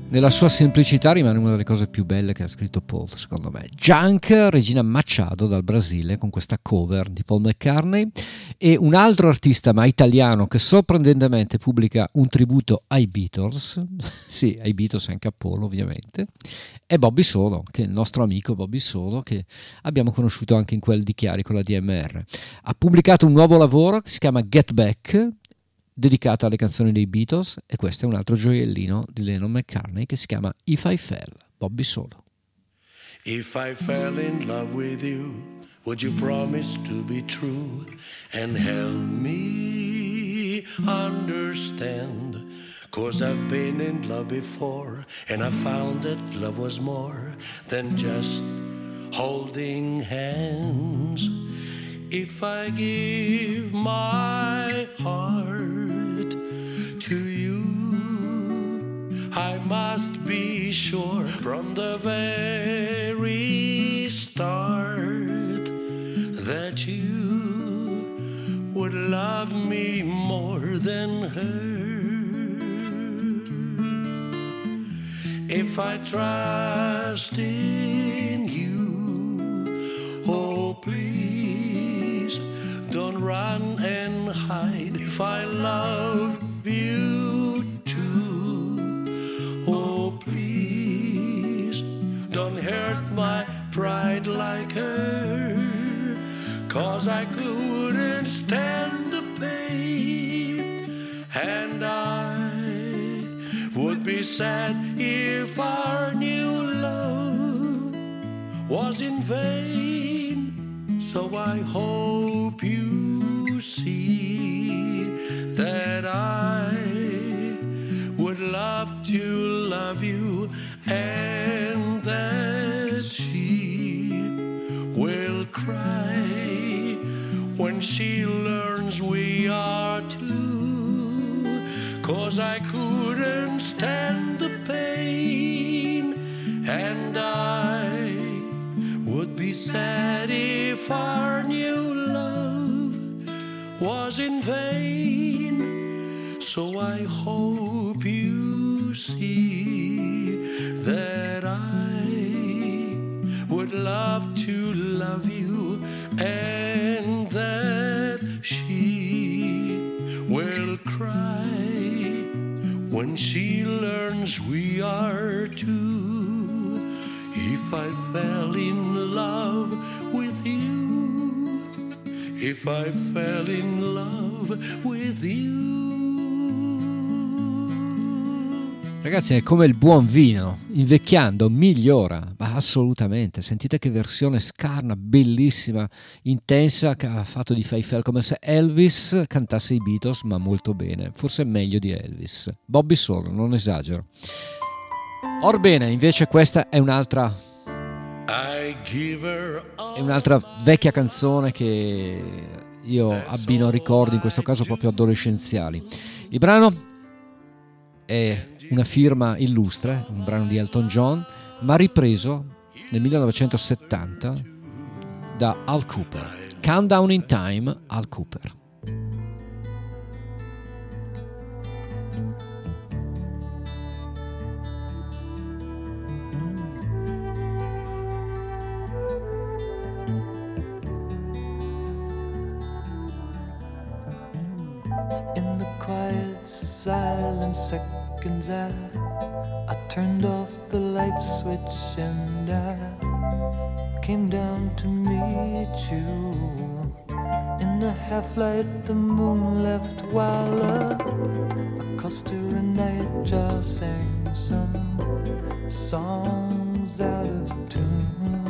Nella sua semplicità rimane una delle cose più belle che ha scritto Paul, secondo me. Junk, Regina Machado dal Brasile, con questa cover di Paul McCartney. E un altro artista, ma italiano, che sorprendentemente pubblica un tributo ai Beatles, sì, ai Beatles e anche a Paul ovviamente, è Bobby Solo, che è il nostro amico Bobby Solo, che abbiamo conosciuto anche in quel di Chiari con la DMR. Ha pubblicato un nuovo lavoro che si chiama Get Back, dedicata alle canzoni dei Beatles, e questo è un altro gioiellino di Lennon McCartney che si chiama If I Fell, Bobby Solo. If I fell in love with you, would you promise to be true and help me understand? 'Cause I've been in love before and I found that love was more than just holding hands. If I give my heart to you, I must be sure from the very start that you would love me more than her. If I trust in you, oh please, don't run and hide. If I love you too, oh please, don't hurt my pride like her. 'Cause I couldn't stand the pain, and I would be sad if our new love was in vain. So I hope you see that I would love to love you, and that she will cry when she learns we are two. 'Cause I couldn't stand the pain, and I would be sad if our new love was in vain. So I hope you see that I would love to love you, and that she will cry when she learns we are two. If I fell in love with you, if I fell in love with you. Ragazzi, è come il buon vino, invecchiando migliora, ma assolutamente. Sentite che versione scarna, bellissima, intensa, che ha fatto di Faifel come se Elvis cantasse i Beatles, ma molto bene, forse meglio di Elvis. Bobby Soul, non esagero. Orbene, invece questa è un'altra vecchia canzone che io abbino ricordi, in questo caso proprio adolescenziali. Il brano è una firma illustre, un brano di Elton John, ma ripreso nel 1970 da Al Cooper. Countdown in Time, Al Cooper. In the quiet, silent seconds I turned off the light switch and I came down to meet you. In a half-light the moon left while a coster and nightjar sang some songs out of tune.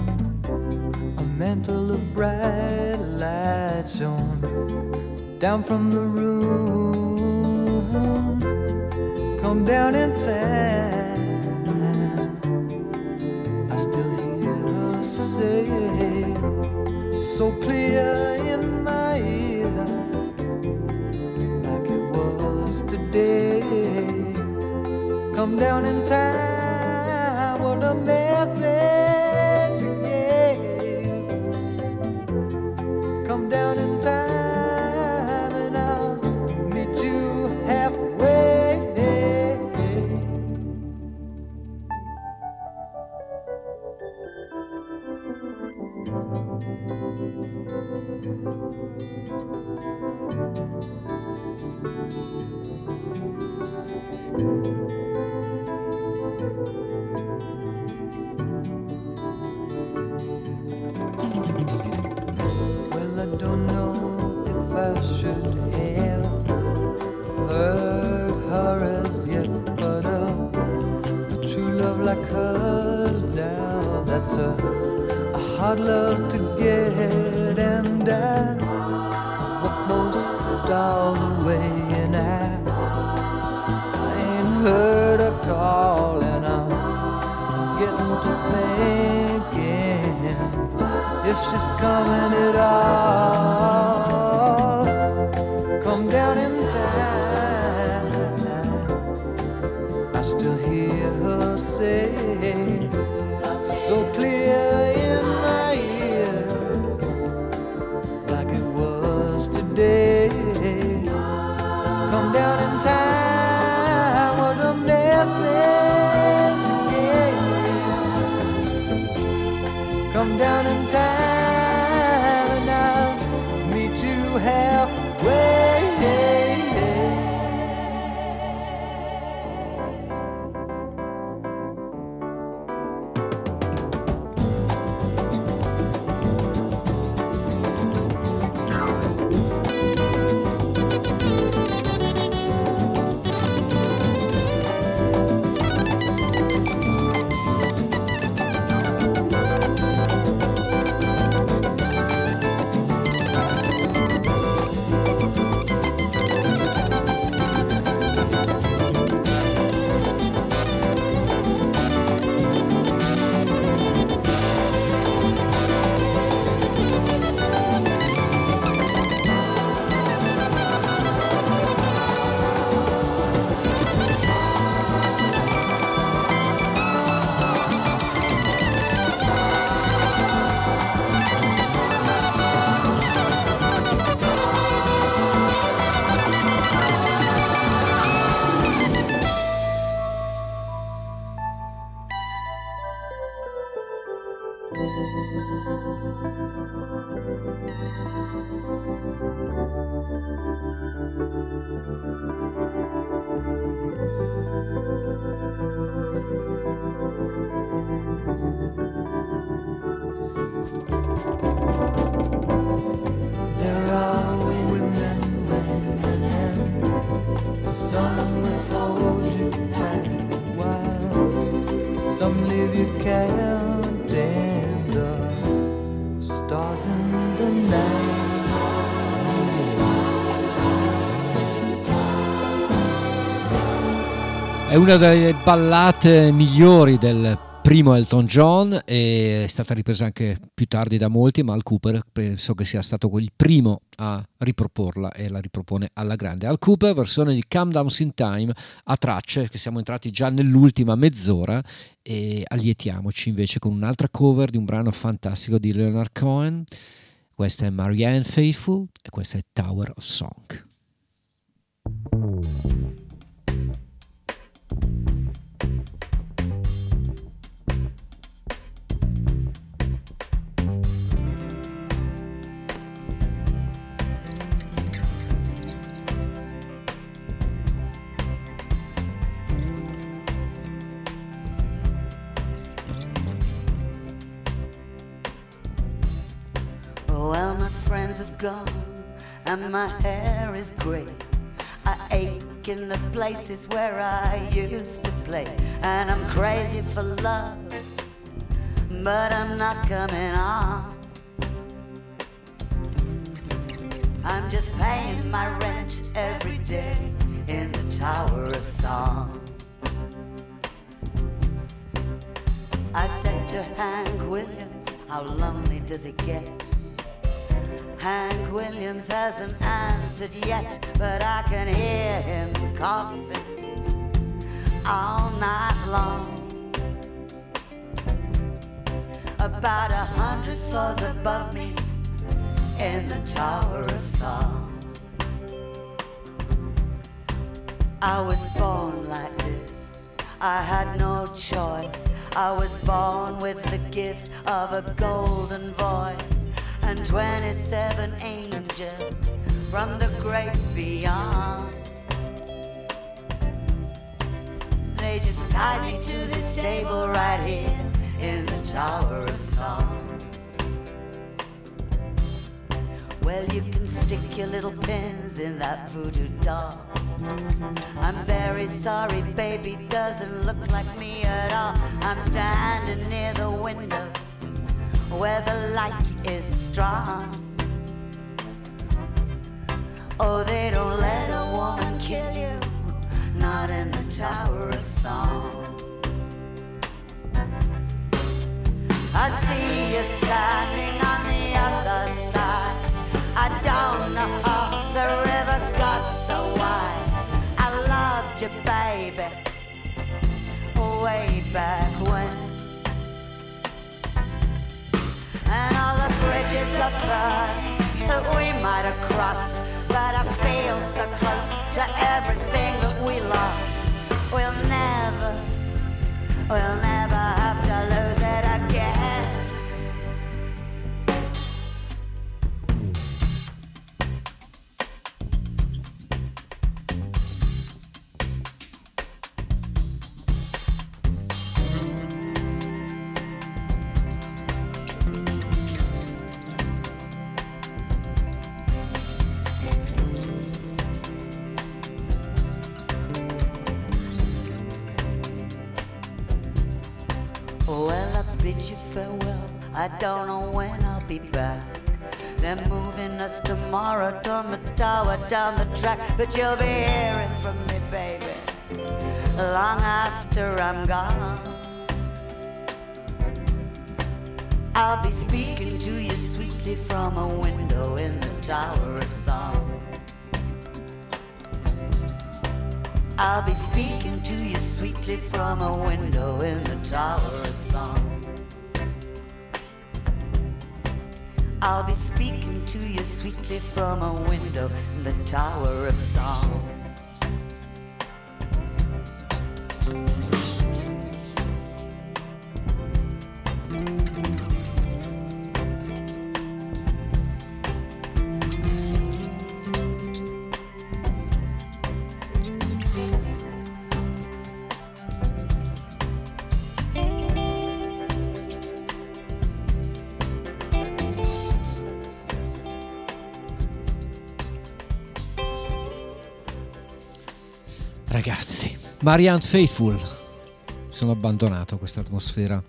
A mantle of bright light shone down from the room. Come down in time, I still hear her say, so clear in my ear, like it was today. Come down in time, what a message you gave. Come down in time, hard love to get, and I walked most all the way, and I ain't heard a call, and I'm getting to thinking if she's coming at all. Come down in time, I still hear her say, so clear in my ear, like it was today. Come down in time, what a message you gave. Come down in time and I'll Some will hold you tight, while some leave you counting the stars in the night. È una delle ballate migliori del primo Elton John e è stata ripresa anche più tardi da molti, ma Al Cooper penso che sia stato il primo a riproporla e la ripropone alla grande. Al Cooper, versione di Come Down in Time a tracce, che siamo entrati già nell'ultima mezz'ora, e allietiamoci invece con un'altra cover di un brano fantastico di Leonard Cohen. Questa è Marianne Faithfull e questa è Tower of Song. Well, my friends have gone and my hair is grey. I ache in the places where I used to play. And I'm crazy for love, but I'm not coming on. I'm just paying my rent every day in the Tower of Song. I said to Hank Williams, how lonely does it get? Hank Williams hasn't answered yet, but I can hear him coughing all night long. About 100 floors above me in the Tower of Song. I was born like this, I had no choice. I was born with the gift of a golden voice and 27 angels from the great beyond. They just tied me to this table right here in the Tower of Song. Well, you can stick your little pins in that voodoo doll. I'm very sorry, baby, doesn't look like me at all. I'm standing near the window where the light is strong. Oh, they don't let a woman kill you, not in the Tower of Song. I see you standing on the other side. I don't know how the river got so wide. I loved you, baby, way back when. And all the bridges are burning that we might have crossed, but I feel so close to everything that we lost. We'll never have to lose it again. I don't know when I'll be back. They're moving us tomorrow from the tower down the track, but you'll be hearing from me, baby, long after I'm gone. I'll be speaking to you sweetly from a window in the Tower of Song. I'll be speaking to you sweetly from a window in the Tower of Song. I'll be speaking to you sweetly from a window in the Tower of Song. Ragazzi, Marianne Faithfull, sono abbandonato a questa atmosfera.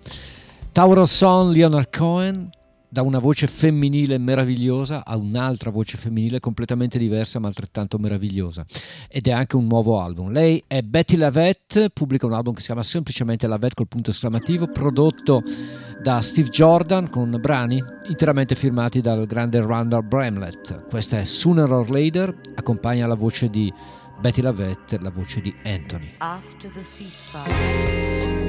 Tauro Son, Leonard Cohen, da una voce femminile meravigliosa a un'altra voce femminile completamente diversa ma altrettanto meravigliosa, ed è anche un nuovo album. Lei è Betty Lavette, pubblica un album che si chiama semplicemente Lavette col punto esclamativo, prodotto da Steve Jordan con brani interamente firmati dal grande Randall Bramlett. Questa è Sooner or Later, accompagna la voce di Betty Lavette, la voce di Anthony. After the ceasefire.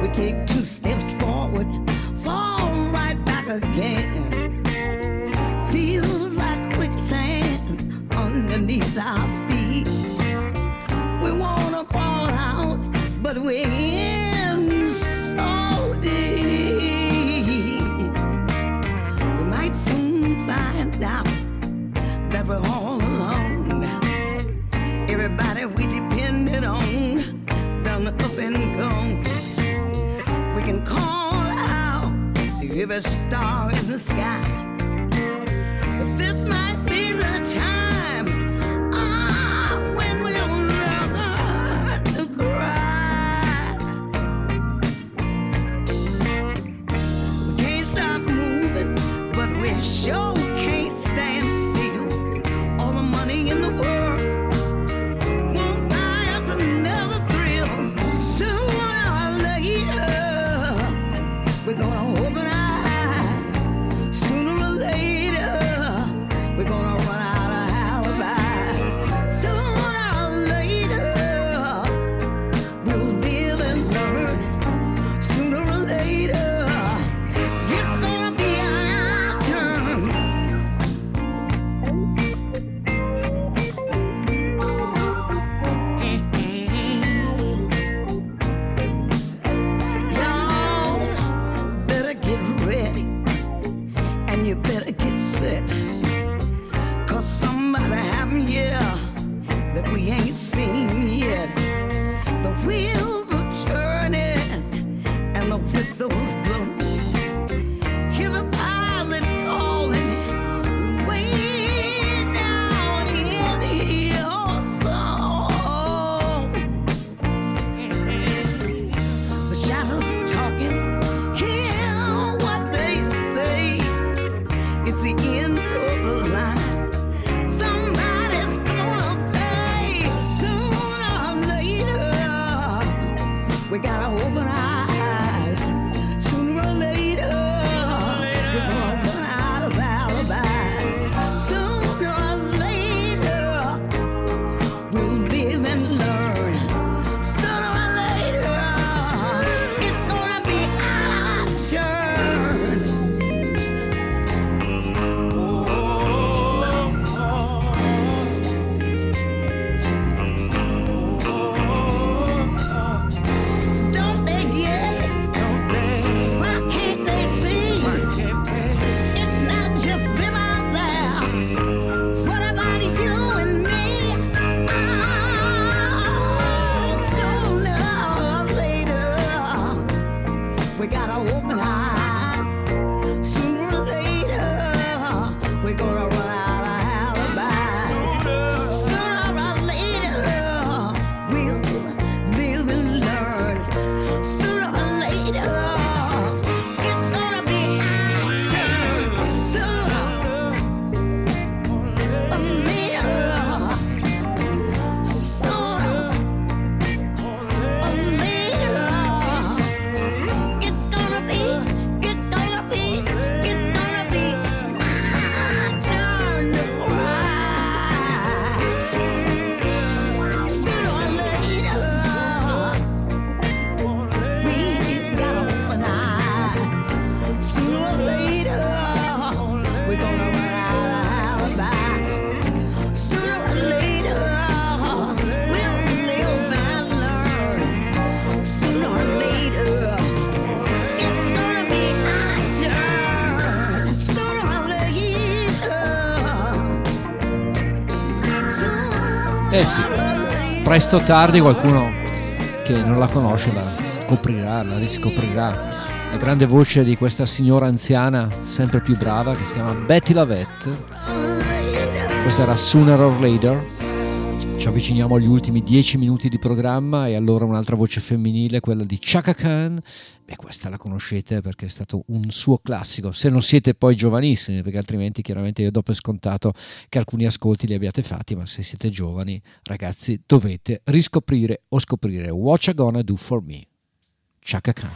We take two steps forward, fall right back again. Feels like quicksand underneath our feet. We wanna crawl out, but we're in so deep. We might soon find out that we're all alone. Everybody we depended on up and gone. We can call out to every star in the sky. But this might be the time when we'll learn to cry. We can't stop moving, but we sure can't stand still. All the money in the world Eh sì, presto o tardi qualcuno che non la conosce la scoprirà, la riscoprirà. La grande voce di questa signora anziana, sempre più brava, che si chiama Betty Lavette. Questa era Sooner or Later. Ci avviciniamo agli ultimi 10 minuti di programma e allora un'altra voce femminile, quella di Chaka Khan. Beh, questa la conoscete perché è stato un suo classico, se non siete poi giovanissimi, perché altrimenti chiaramente io do per scontato che alcuni ascolti li abbiate fatti, ma se siete giovani, ragazzi, dovete riscoprire o scoprire What You Gonna Do For Me, Chaka Khan.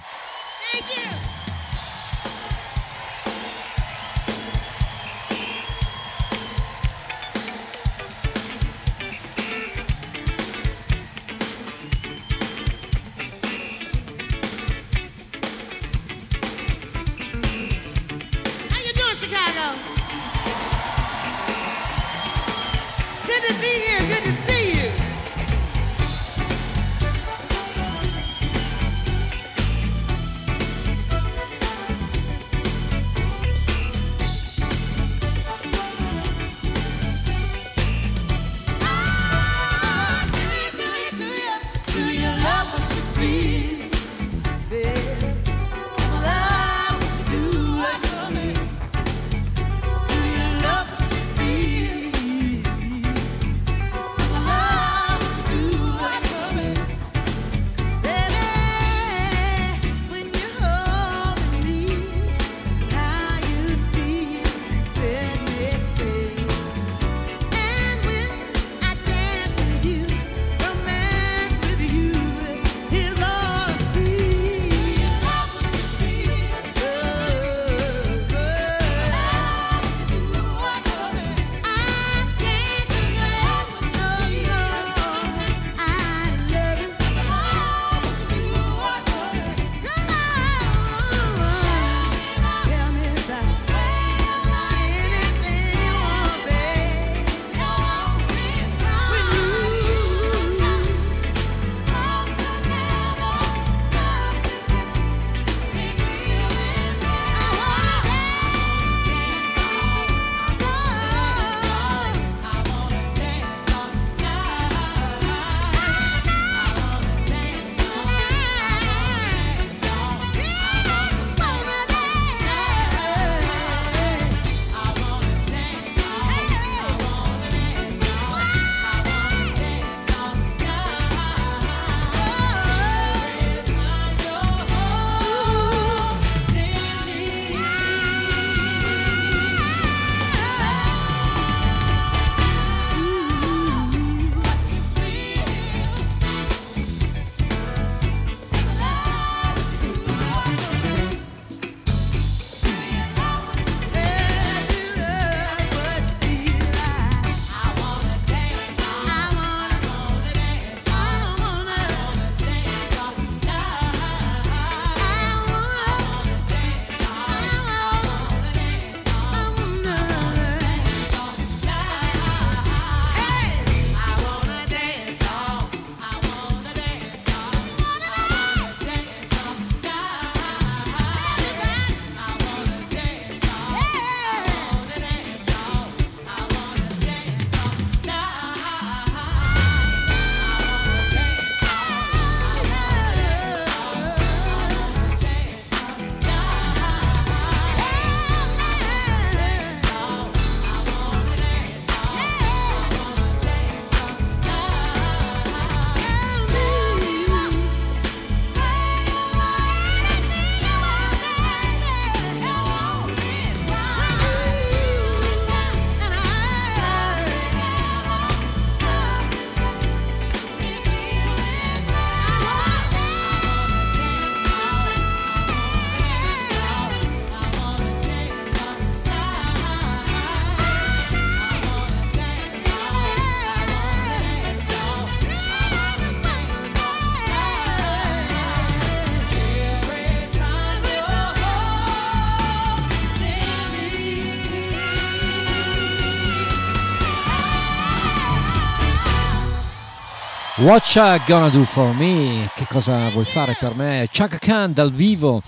What You Gonna Do For Me? Che cosa vuoi fare per me? Chaka Khan dal vivo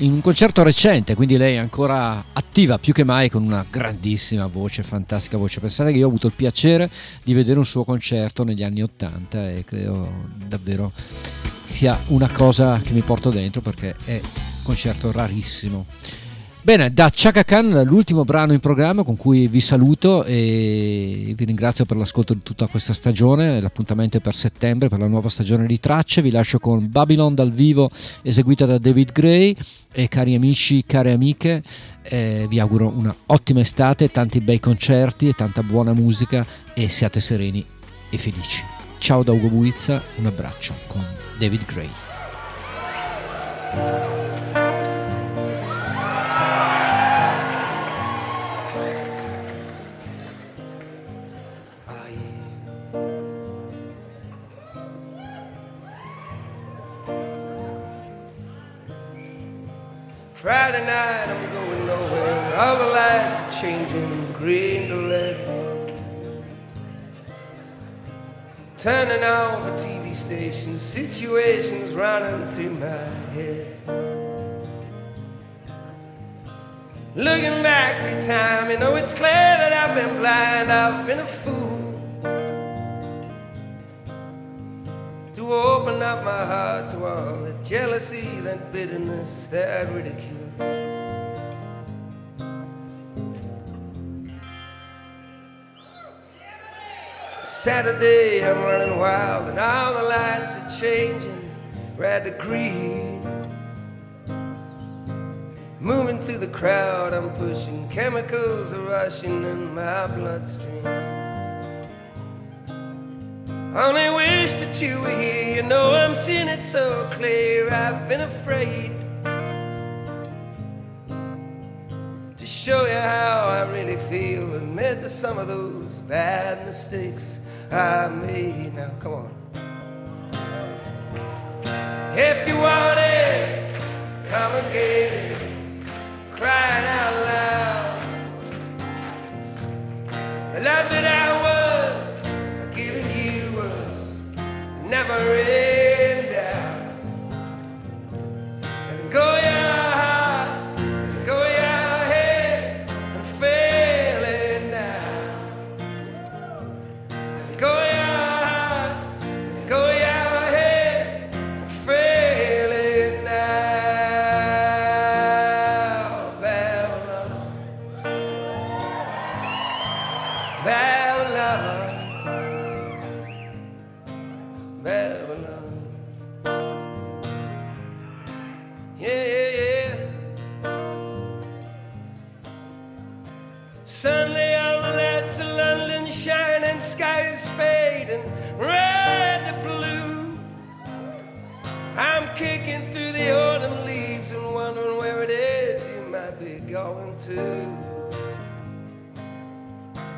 in un concerto recente, quindi lei è ancora attiva più che mai, con una grandissima voce, fantastica voce. Pensate che io ho avuto il piacere di vedere un suo concerto negli anni '80 e credo davvero sia una cosa che mi porto dentro, perché è un concerto rarissimo. Bene, da Chaka Khan l'ultimo brano in programma con cui vi saluto e vi ringrazio per l'ascolto di tutta questa stagione. L'appuntamento è per settembre, per la nuova stagione di Tracce. Vi lascio con Babylon dal vivo, eseguita da David Gray, e cari amici, care amiche, vi auguro una ottima estate, tanti bei concerti e tanta buona musica, e siate sereni e felici. Ciao da Ugo Buizza, un abbraccio con David Gray. Friday night, I'm going nowhere. All the lights are changing green to red. Turning off a TV station, situations running through my head. Looking back through time, you know it's clear that I've been blind, I've been a fool. To open up my heart to all the jealousy, that bitterness, that ridicule. Saturday, I'm running wild and all the lights are changing red to green. Moving through the crowd, I'm pushing, chemicals are rushing in my bloodstream. Only wish that you were here, you know I'm seeing it so clear. I've been afraid to show you how I really feel, admit to some of those bad mistakes I made. Now come on. If you want it, come and get it, crying out loud. The love that I was never in doubt. And go your heart, and go your head, and fail it now. And go your heart, and go your head, and fail it now. Babylon, Babylon, Babylon. Yeah, yeah, yeah. Sunday, all the lights of London shining, skies fading, red to blue. I'm kicking through the autumn leaves and wondering where it is you might be going to.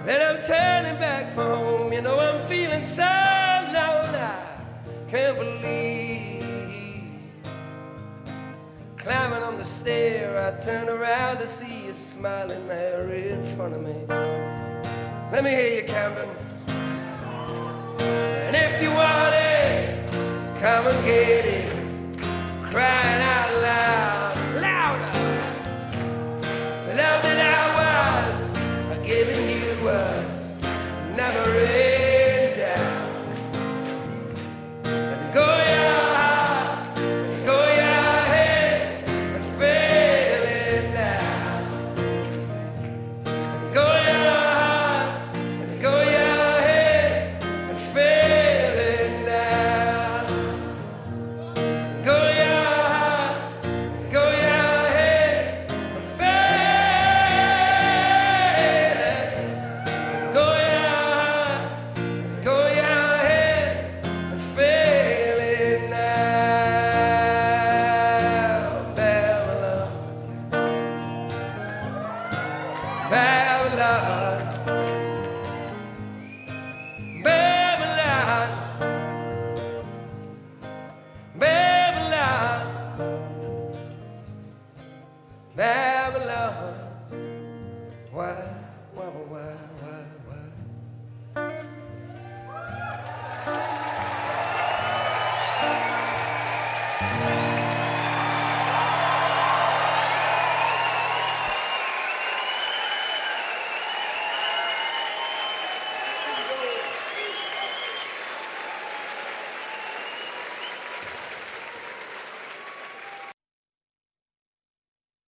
Then I'm turning back for home, you know I'm feeling so low now. Can't believe. Climbing on the stair, I turn around to see you smiling there in front of me. Let me hear you, Cameron. And if you want it, come and get it. Cry.